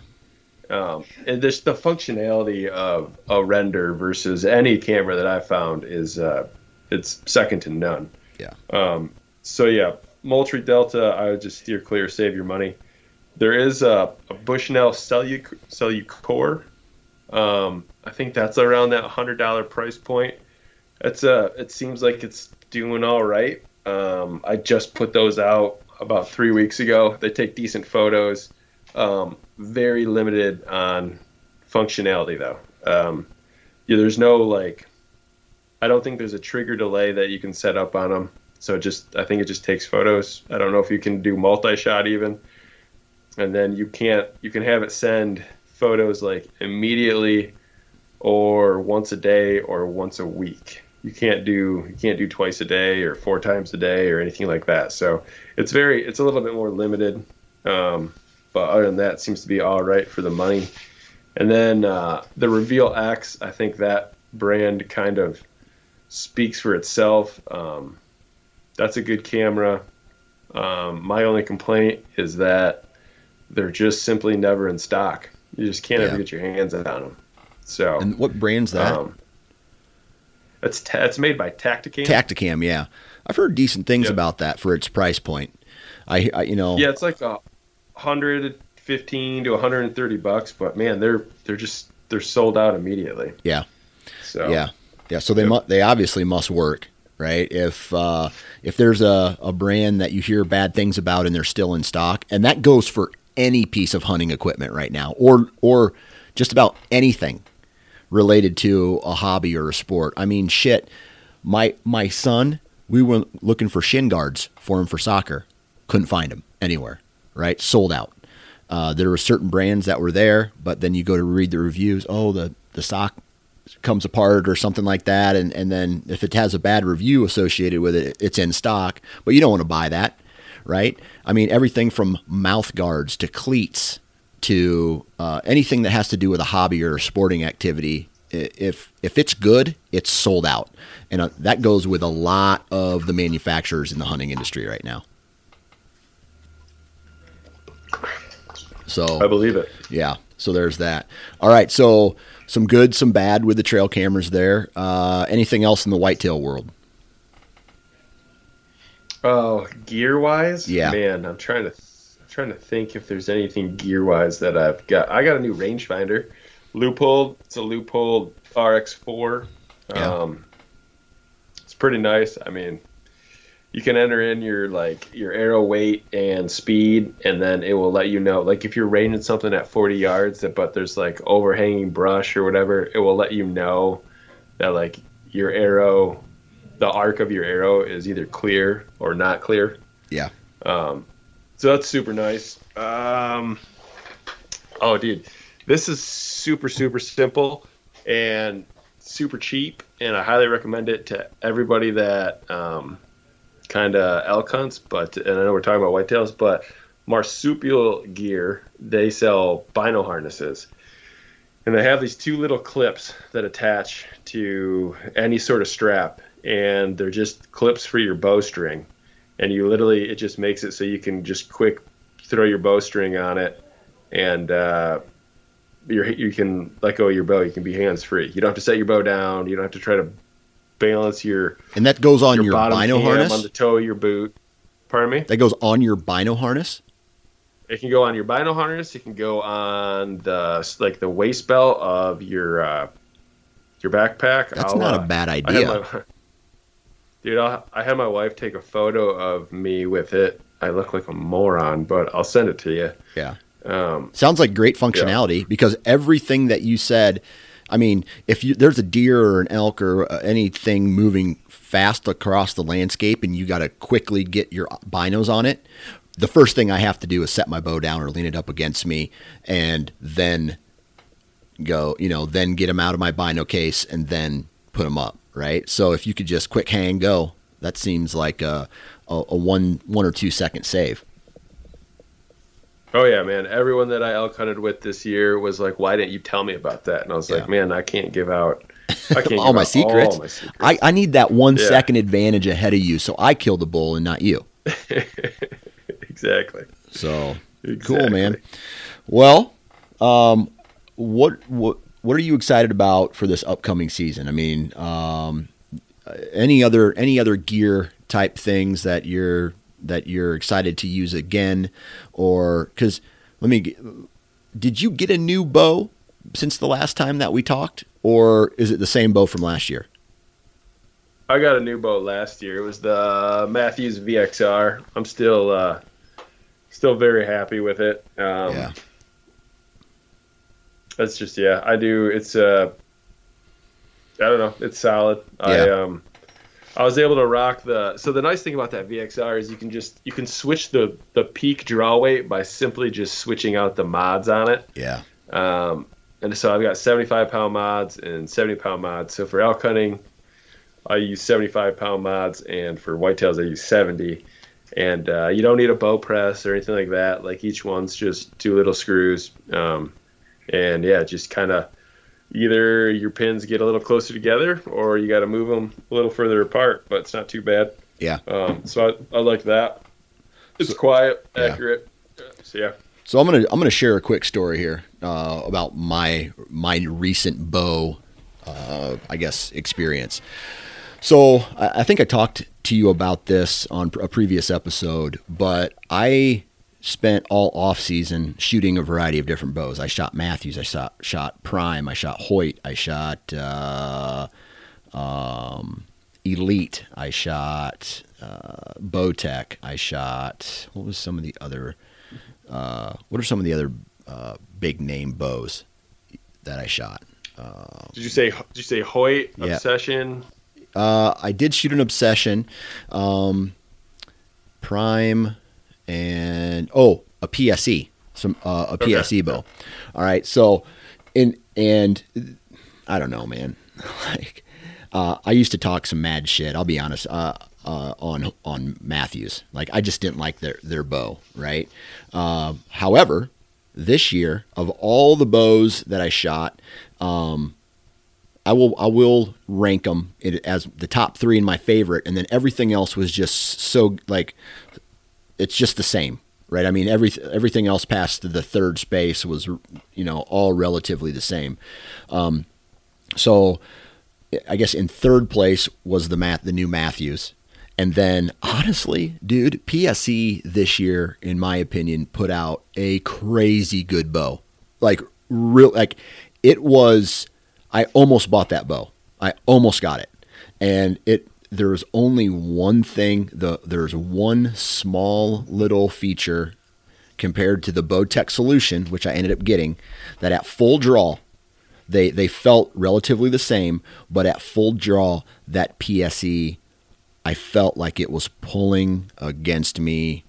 And there's the functionality of a render versus any camera that I found is it's second to none. Yeah. Moultrie Delta, I would just steer clear, save your money. There is a Bushnell Cellucor. I think that's around that $100 price point. It seems like it's doing all right. I just put those out about 3 weeks ago. They take decent photos. Very limited on functionality though. There's no like, I don't think there's a trigger delay that you can set up on them. So I think it just takes photos. I don't know if you can do multi-shot even. And then you can have it send photos like immediately or once a day or once a week. You can't do twice a day or four times a day or anything like that. So it's a little bit more limited. But other than that, it seems to be all right for the money. And then the Reveal X, I think that brand kind of speaks for itself. That's a good camera. My only complaint is that they're just simply never in stock. You just can't ever get your hands on them. So. And what brand's that? It's made by Tacticam. Tacticam, yeah. I've heard decent things about that for its price point. Yeah, it's like $115 to $130, but man, they're sold out immediately. Yeah. So. Yeah. So they obviously must work, right? If there's a brand that you hear bad things about and they're still in stock, and that goes for any piece of hunting equipment right now, or just about anything related to a hobby or a sport. I mean, shit, my son, we were looking for shin guards for him for soccer. Couldn't find them anywhere, right? Sold out. There were certain brands that were there, but then you go to read the reviews. Oh, the sock comes apart or something like that. And then if it has a bad review associated with it, it's in stock, but you don't want to buy that, right? I mean, everything from mouth guards to cleats to anything that has to do with a hobby or a sporting activity. If it's good, it's sold out. And that goes with a lot of the manufacturers in the hunting industry right now. So I believe it. Yeah. So there's that. All right. So some good, some bad with the trail cameras there. Anything else in the whitetail world? Oh, gear wise? Yeah, man, I'm trying to think if there's anything gear wise that I've got. I got a new rangefinder, Leupold. It's a Leupold RX4. Yeah. It's pretty nice. I mean, you can enter in your arrow weight and speed, and then it will let you know. Like if you're ranging something at 40 yards, but there's like overhanging brush or whatever, it will let you know that like your arrow, the arc of your arrow is either clear or not clear. Yeah. So that's super nice. Oh, dude, this is super, super simple and super cheap, and I highly recommend it to everybody that kind of elk hunts, and I know we're talking about whitetails, but Marsupial Gear, they sell bino harnesses, and they have these two little clips that attach to any sort of strap, and they're just clips for your bowstring, and you literally, it just makes it so you can just quick throw your bowstring on it, and you can let go of your bow. You can be hands-free. You don't have to set your bow down. You don't have to try to balance your, and that goes on your bino harness on the toe of your boot. Pardon me? That goes on your bino harness. It can go on your bino harness. It can go on the waist belt of your backpack. That's not a bad idea. I had my wife take a photo of me with it. I look like a moron, but I'll send it to you. Yeah. Sounds like great functionality because everything that you said. I mean, if there's a deer or an elk or anything moving fast across the landscape and you got to quickly get your binos on it, the first thing I have to do is set my bow down or lean it up against me and then go, then get them out of my bino case and then put them up, right? So if you could just quick hang go, that seems like a one or 2 second save. Oh, yeah, man. Everyone that I elk hunted with this year was like, why didn't you tell me about that? And I was like, man, I can't give out all my secrets. I need that 1 second advantage ahead of you, so I kill the bull and not you. Exactly. So, cool, man. Well, what are you excited about for this upcoming season? I mean, any other gear type things that you're excited to use again, or because did you get a new bow since the last time that we talked, or is it the same bow from last year? I got a new bow last year. It was the Matthews VXR. I'm still very happy with it. That's just, I do. It's, I don't know. It's solid. Yeah. I was able to rock so the nice thing about that VXR is you can switch the peak draw weight by simply just switching out the mods on it. Yeah. And so I've got 75-pound mods and 70-pound mods. So for elk hunting, I use 75-pound mods, and for whitetails, I use 70. And you don't need a bow press or anything like that. Like, each one's just two little screws. And, yeah, just kind of either your pins get a little closer together or you got to move them a little further apart, but it's not too bad. Yeah. So I like that. It's quiet, accurate. Yeah. So, yeah. So I'm gonna share a quick story here about my recent bow, I guess, experience. So I think I talked to you about this on a previous episode, but I spent all off season shooting a variety of different bows. I shot Matthews, I shot Prime, I shot Hoyt, I shot Elite, I shot Bowtech, I shot what are some of the other big name bows that I shot? Did you say Hoyt, yeah. Obsession? I did shoot an Obsession, Prime, and a PSE, PSE bow. All right, so and I don't know, man. Like I used to talk some mad shit. I'll be honest. On Matthews. Like, I just didn't like their bow, right? However, this year, of all the bows that I shot, I will rank them as the top three in my favorite, and then everything else was just so, like, it's just the same, right? I mean, everything else past the third space was, you know, all relatively the same. So I guess in third place was the new Matthews. And then, honestly, dude, PSE this year, in my opinion, put out a crazy good bow. Like, real, like, it was, I almost bought that bow. I almost got it. And there was only one thing, there's one small little feature compared to the Bowtech solution, which I ended up getting, that at full draw, they felt relatively the same, but at full draw, that PSE, I felt like it was pulling against me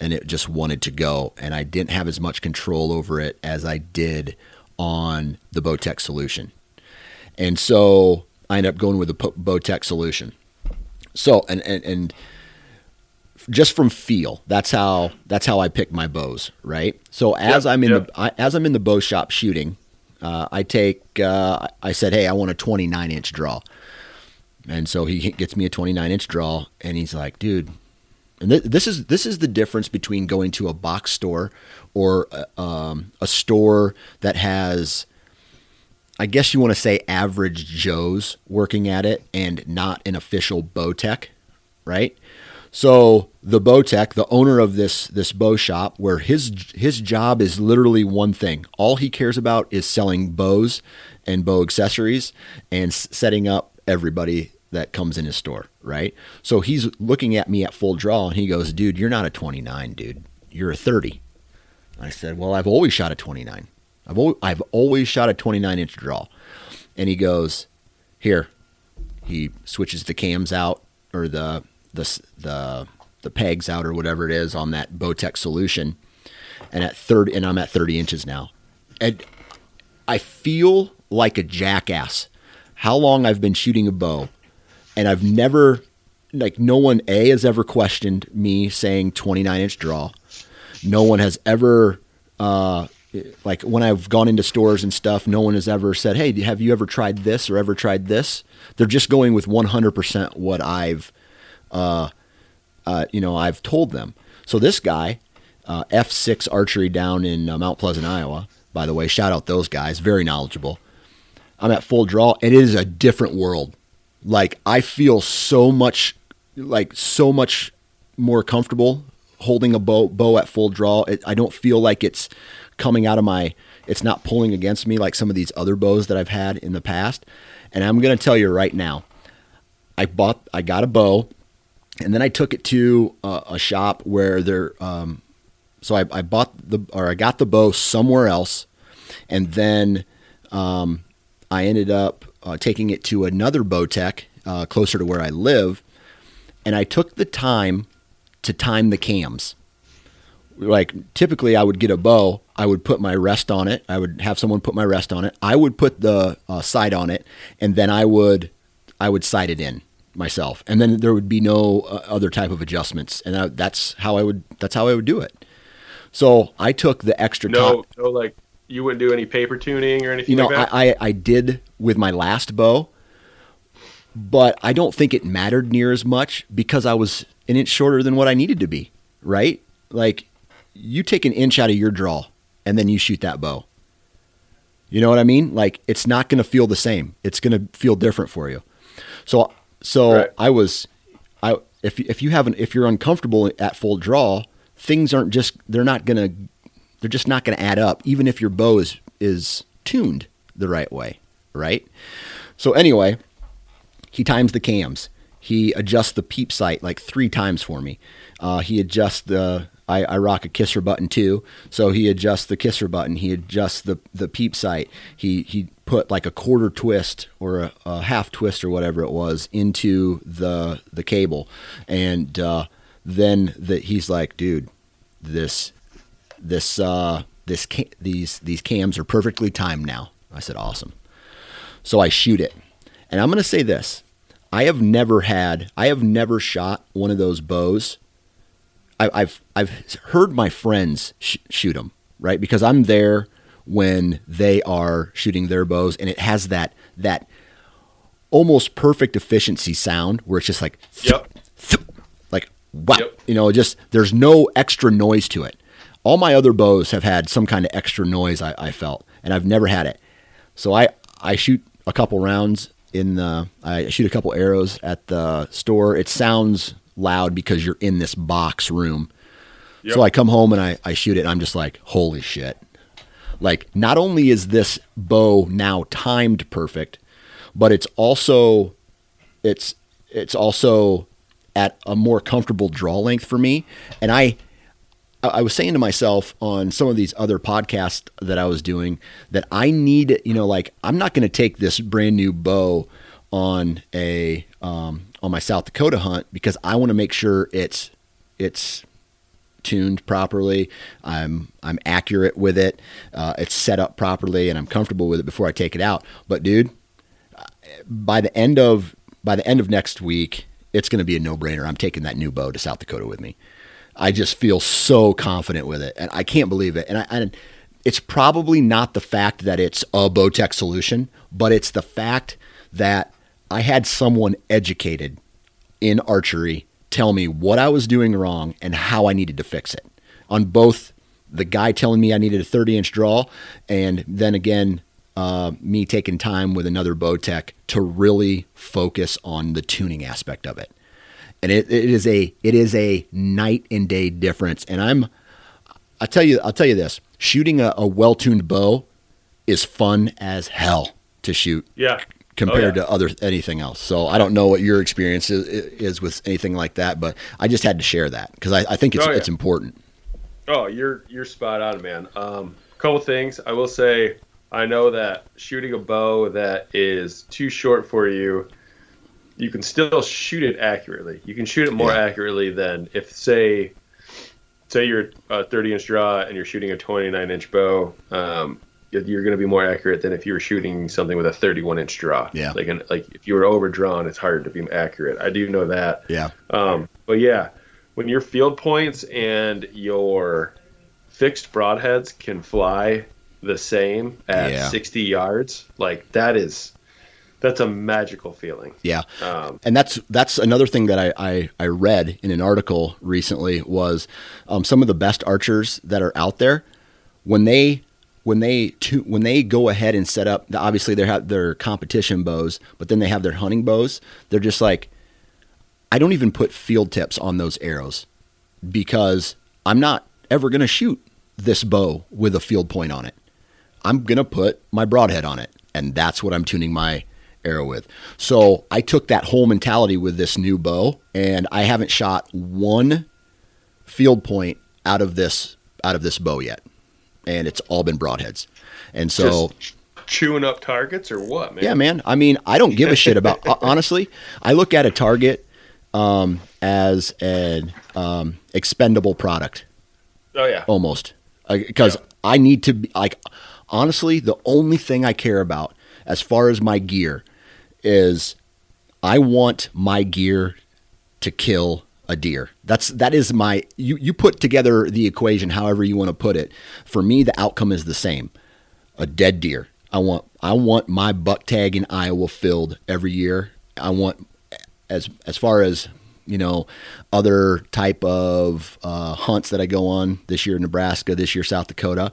and it just wanted to go. And I didn't have as much control over it as I did on the Bowtech solution. And so I ended up going with the Bowtech solution. So, and just from feel, that's how I pick my bows. Right. So as I'm in the bow shop shooting, I said, hey, I want a 29 inch draw. And so he gets me a 29 inch draw, and he's like, dude, and this is the difference between going to a box store or a store that has, I guess you want to say, average Joes working at it and not an official Bowtech, right? So the Bowtech, the owner of this bow shop, where his job is literally one thing. All he cares about is selling bows and bow accessories and setting up everybody that comes in his store, right? So he's looking at me at full draw, and he goes, dude, you're not a 29, dude. You're a 30. I said, well, I've always shot a 29. I've always shot a 29-inch draw. And he goes, here. He switches the cams out, or the pegs out, or whatever it is on that Bowtech solution, and I'm at 30 inches now, and I feel like a jackass. How long I've been shooting a bow, and I've never, like, no one has ever questioned me saying 29-inch draw. No one has ever like, when I've gone into stores and stuff, no one has ever said, hey, have you ever tried this or ever tried this? They're just going with 100% what I've I've told them. So this guy, F6 Archery down in Mount Pleasant, Iowa, by the way, shout out those guys, very knowledgeable. I'm at full draw, and it is a different world. Like, I feel so much more comfortable holding a bow at full draw. I don't feel like it's coming out of it's not pulling against me like some of these other bows that I've had in the past. And I'm going to tell you right now, I got a bow. And then I took it to a shop where I got the bow somewhere else. And then I ended up taking it to another Bowtech closer to where I live. And I took the time to time the cams. Like, typically I would get a bow. I would put my rest on it. I would have someone put my rest on it. I would put the sight on it, and then I would sight it in myself. And then there would be no other type of adjustments. And that's how I would do it. So I took the extra time. No, like you wouldn't do any paper tuning or anything like that? I did with my last bow, but I don't think it mattered near as much because I was an inch shorter than what I needed to be, right? Like you take an inch out of your draw and then you shoot that bow. You know what I mean? Like it's not going to feel the same. It's going to feel different for you. So right. If you're uncomfortable at full draw, things aren't just, they're just not going to add up, even if your bow is tuned the right way. Right. So anyway, he times the cams. He adjusts the peep sight like 3 times for me. He adjusts I rock a kisser button too. So he adjusts the kisser button. He adjusts the peep sight. He put like a quarter twist or a half twist or whatever it was into the cable. And then he's like, dude, these cams are perfectly timed now. I said, awesome. So I shoot it. And I'm going to say this. I have never shot one of those bows. I've heard my friends shoot them, right? Because I'm there when they are shooting their bows, and it has that almost perfect efficiency sound where it's just like, yep. Like, wow, yep. Just there's no extra noise to it. All my other bows have had some kind of extra noise I felt, and I've never had it. So I shoot a couple rounds I shoot a couple arrows at the store. It sounds loud because you're in this box room. Yep. So I come home and I shoot it, and I'm just like, holy shit. Like, not only is this bow now timed perfect, but it's also at a more comfortable draw length for me. And I was saying to myself on some of these other podcasts that I was doing that I need, like, I'm not going to take this brand new bow on on my South Dakota hunt because I want to make sure it's tuned properly. I'm accurate with it. It's set up properly, and I'm comfortable with it before I take it out. But dude, by the end of next week, it's going to be a no-brainer. I'm taking that new bow to South Dakota with me. I just feel so confident with it, and I can't believe it. And it's probably not the fact that it's a Bowtech solution, but it's the fact that I had someone educated in archery tell me what I was doing wrong and how I needed to fix it. On both the guy telling me I needed a 30-inch draw, and then again, me taking time with another Bowtech to really focus on the tuning aspect of it. And it is a night and day difference. And I'll tell you this, shooting a well-tuned bow is fun as hell to shoot. Yeah. Compared to anything else. So I don't know what your experience is with anything like that, but I just had to share that because I think it's important. Oh, you're spot on, man. Couple things I will say. I know that shooting a bow that is too short for you, you can still shoot it accurately. You can shoot it more accurately than if say you're a 30-inch draw and you're shooting a 29-inch bow. You're going to be more accurate than if you were shooting something with a 31-inch draw. Yeah. Like if you were overdrawn, it's harder to be accurate. I do know that. Yeah. But yeah, when your field points and your fixed broadheads can fly the same at 60 yards, like that's a magical feeling. Yeah. And that's another thing that I read in an article recently was some of the best archers that are out there when they go ahead and set up, obviously they have their competition bows, but then they have their hunting bows. They're just like, I don't even put field tips on those arrows because I'm not ever going to shoot this bow with a field point on it. I'm going to put my broadhead on it, and that's what I'm tuning my arrow with. So I took that whole mentality with this new bow, and I haven't shot one field point out of this bow yet. And it's all been broadheads. And so just chewing up targets or what, man? Yeah, man. I mean, I don't give a shit about, honestly, I look at a target, as an, expendable product. Oh yeah. Almost. Cause I need to be like, honestly, the only thing I care about as far as my gear is I want my gear to kill a deer. That is my, you put together the equation, however you want to put it. For me, the outcome is the same, a dead deer. I want my buck tag in Iowa filled every year. I want, as far as, you know, other type of hunts that I go on, this year in Nebraska, this year South Dakota,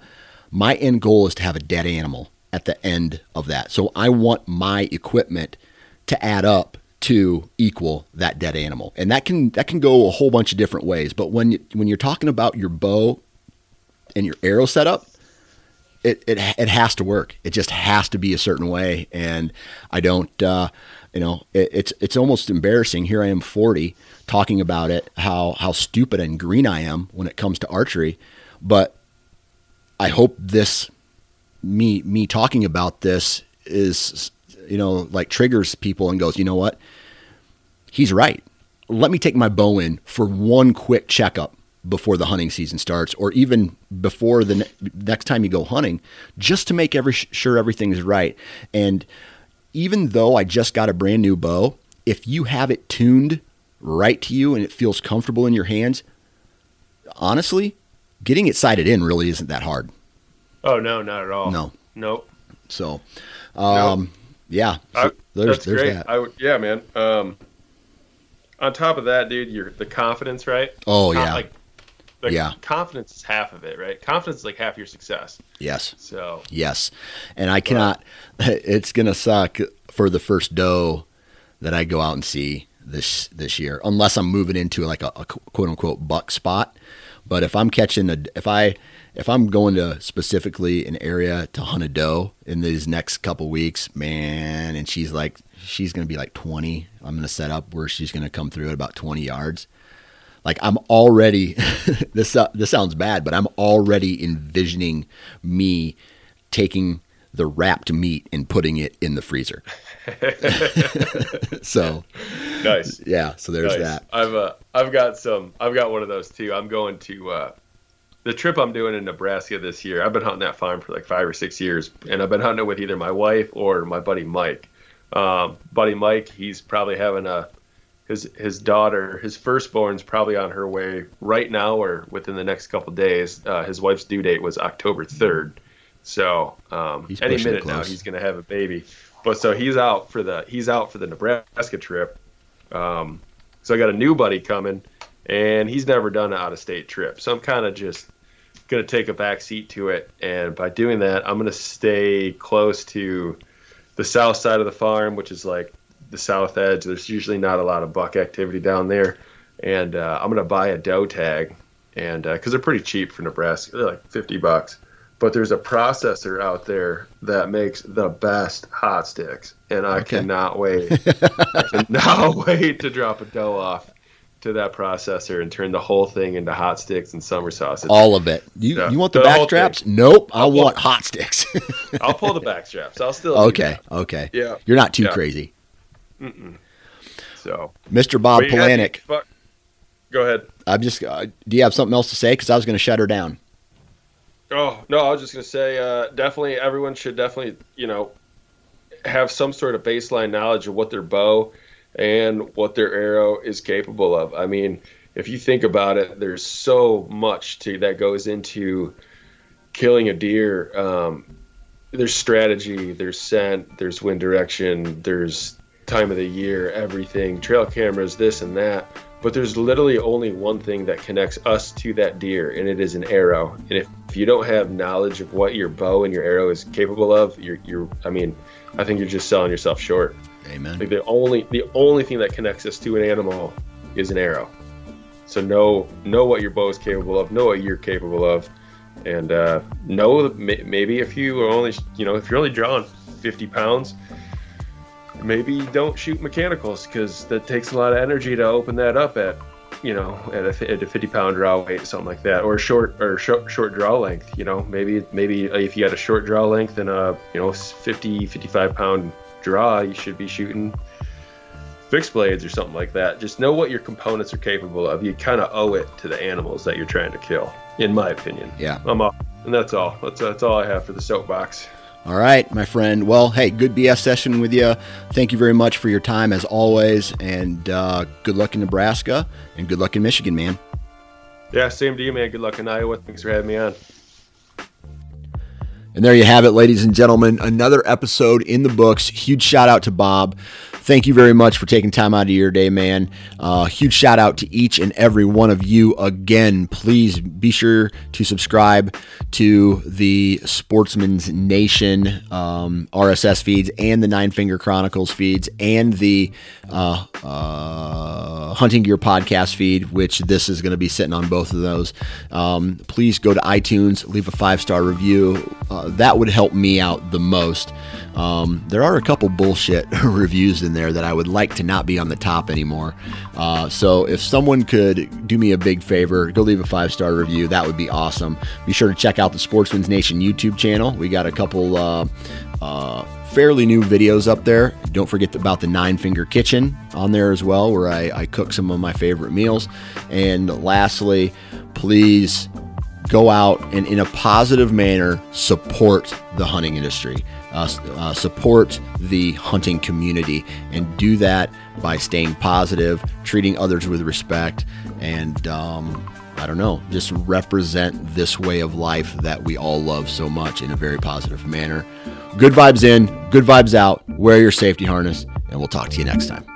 my end goal is to have a dead animal at the end of that. So I want my equipment to add up to equal that dead animal. And that can go a whole bunch of different ways. But when you're talking about your bow and your arrow setup, it has to work. It just has to be a certain way. And I don't, you know, it's almost embarrassing. Here I am 40 talking about it, how stupid and green I am when it comes to archery. But I hope this, me talking about this is, you know, like triggers people and goes, you know what? He's right. Let me take my bow in for one quick checkup before the hunting season starts, or even before the next time you go hunting, just to make sure everything is right. And even though I just got a brand new bow, if you have it tuned right to you and it feels comfortable in your hands, honestly, getting it sighted in really isn't that hard. Oh no, not at all. No. Nope. So, nope. Yeah, so there's great. That. Yeah, man. On top of that, dude, the confidence, right? Oh, yeah. Confidence is half of it, right? Confidence is like half your success. Yes. So. Yes. And I cannot, it's going to suck for the first doe that I go out and see this year, unless I'm moving into like a quote unquote buck spot. But if I'm catching if I'm going to specifically an area to hunt a doe in these next couple weeks, man, and she's going to be like 20, I'm going to set up where she's going to come through at about 20 yards. Like I'm already, this sounds bad, but I'm already envisioning me taking the wrapped meat and putting it in the freezer. So nice. Yeah. So there's that. I've got one of those too. I'm going to, the trip I'm doing in Nebraska this year, I've been hunting that farm for like 5 or 6 years, and I've been hunting it with either my wife or my buddy Mike. He's probably having his daughter, his firstborn's probably on her way right now or within the next couple of days. His wife's due date was October 3rd. So any minute now he's going to have a baby. But so he's out for the Nebraska trip. So I got a new buddy coming, and he's never done an out-of-state trip. So I'm kind of just going to take a back seat to it. And by doing that, I'm going to stay close to the south side of the farm, which is like the south edge. There's usually not a lot of buck activity down there. And I'm going to buy a doe tag, and because they're pretty cheap for Nebraska. They're like $50. But there's a processor out there that makes the best hot sticks. And I cannot wait. I cannot wait to drop a doe off to that processor and turn the whole thing into hot sticks and summer sausage. All of it. You want the back straps? Thing. Nope. I want hot sticks. I'll pull the back straps. I'll still. Okay. Yeah. You're not too crazy. Mm-mm. So Mr. Bob Polanek. Go ahead. I'm just, do you have something else to say? Cause I was going to shut her down. Oh no. I was just going to say, definitely everyone should definitely, you know, have some sort of baseline knowledge of what their bow and what their arrow is capable of. I mean, if you think about it, there's so much that goes into killing a deer. There's strategy, there's scent, there's wind direction, there's time of the year, everything, trail cameras, this and that. But there's literally only one thing that connects us to that deer, and it is an arrow. And if you don't have knowledge of what your bow and your arrow is capable of, I think you're just selling yourself short. Amen. Like the only thing that connects us to an animal is an arrow. So know what your bow is capable of, know what you're capable of, and know maybe if you are only, you know, if you're only drawing 50 pounds, maybe don't shoot mechanicals, because that takes a lot of energy to open that up at, you know, at a 50-pound draw weight, something like that, or short draw length. You know, maybe if you had a short draw length and a, you know, 55-pound draw, you should be shooting fixed blades or something like that. Just know what your components are capable of. You kind of owe it to the animals that you're trying to kill, in my opinion. Yeah, I'm off And that's all. That's all I have for the soapbox. All right, my friend. Well, hey, good BS session with you. Thank you very much for your time, as always. And good luck in Nebraska and good luck in Michigan, man. Yeah, same to you, man. Good luck in Iowa. Thanks for having me on. And there you have it, ladies and gentlemen. Another episode in the books. Huge shout out to Bob. Thank you very much for taking time out of your day, man. Huge shout out to each and every one of you. Again, please be sure to subscribe to the Sportsman's Nation RSS feeds and the Nine Finger Chronicles feeds and the Hunting Gear podcast feed, which this is going to be sitting on both of those. Please go to iTunes, leave a 5-star review. That would help me out the most. There are a couple bullshit reviews in there that I would like to not be on the top anymore. So if someone could do me a big favor, go leave a 5-star review. That would be awesome. Be sure to check out the Sportsman's Nation YouTube channel. We got a couple fairly new videos up there. Don't forget about the Nine Finger Kitchen on there as well, where I cook some of my favorite meals. And lastly, please go out and in a positive manner, support the hunting industry. Support the hunting community, and do that by staying positive, treating others with respect, and just represent this way of life that we all love so much in a very positive manner. Good vibes in, good vibes out. Wear your safety harness, and we'll talk to you next time.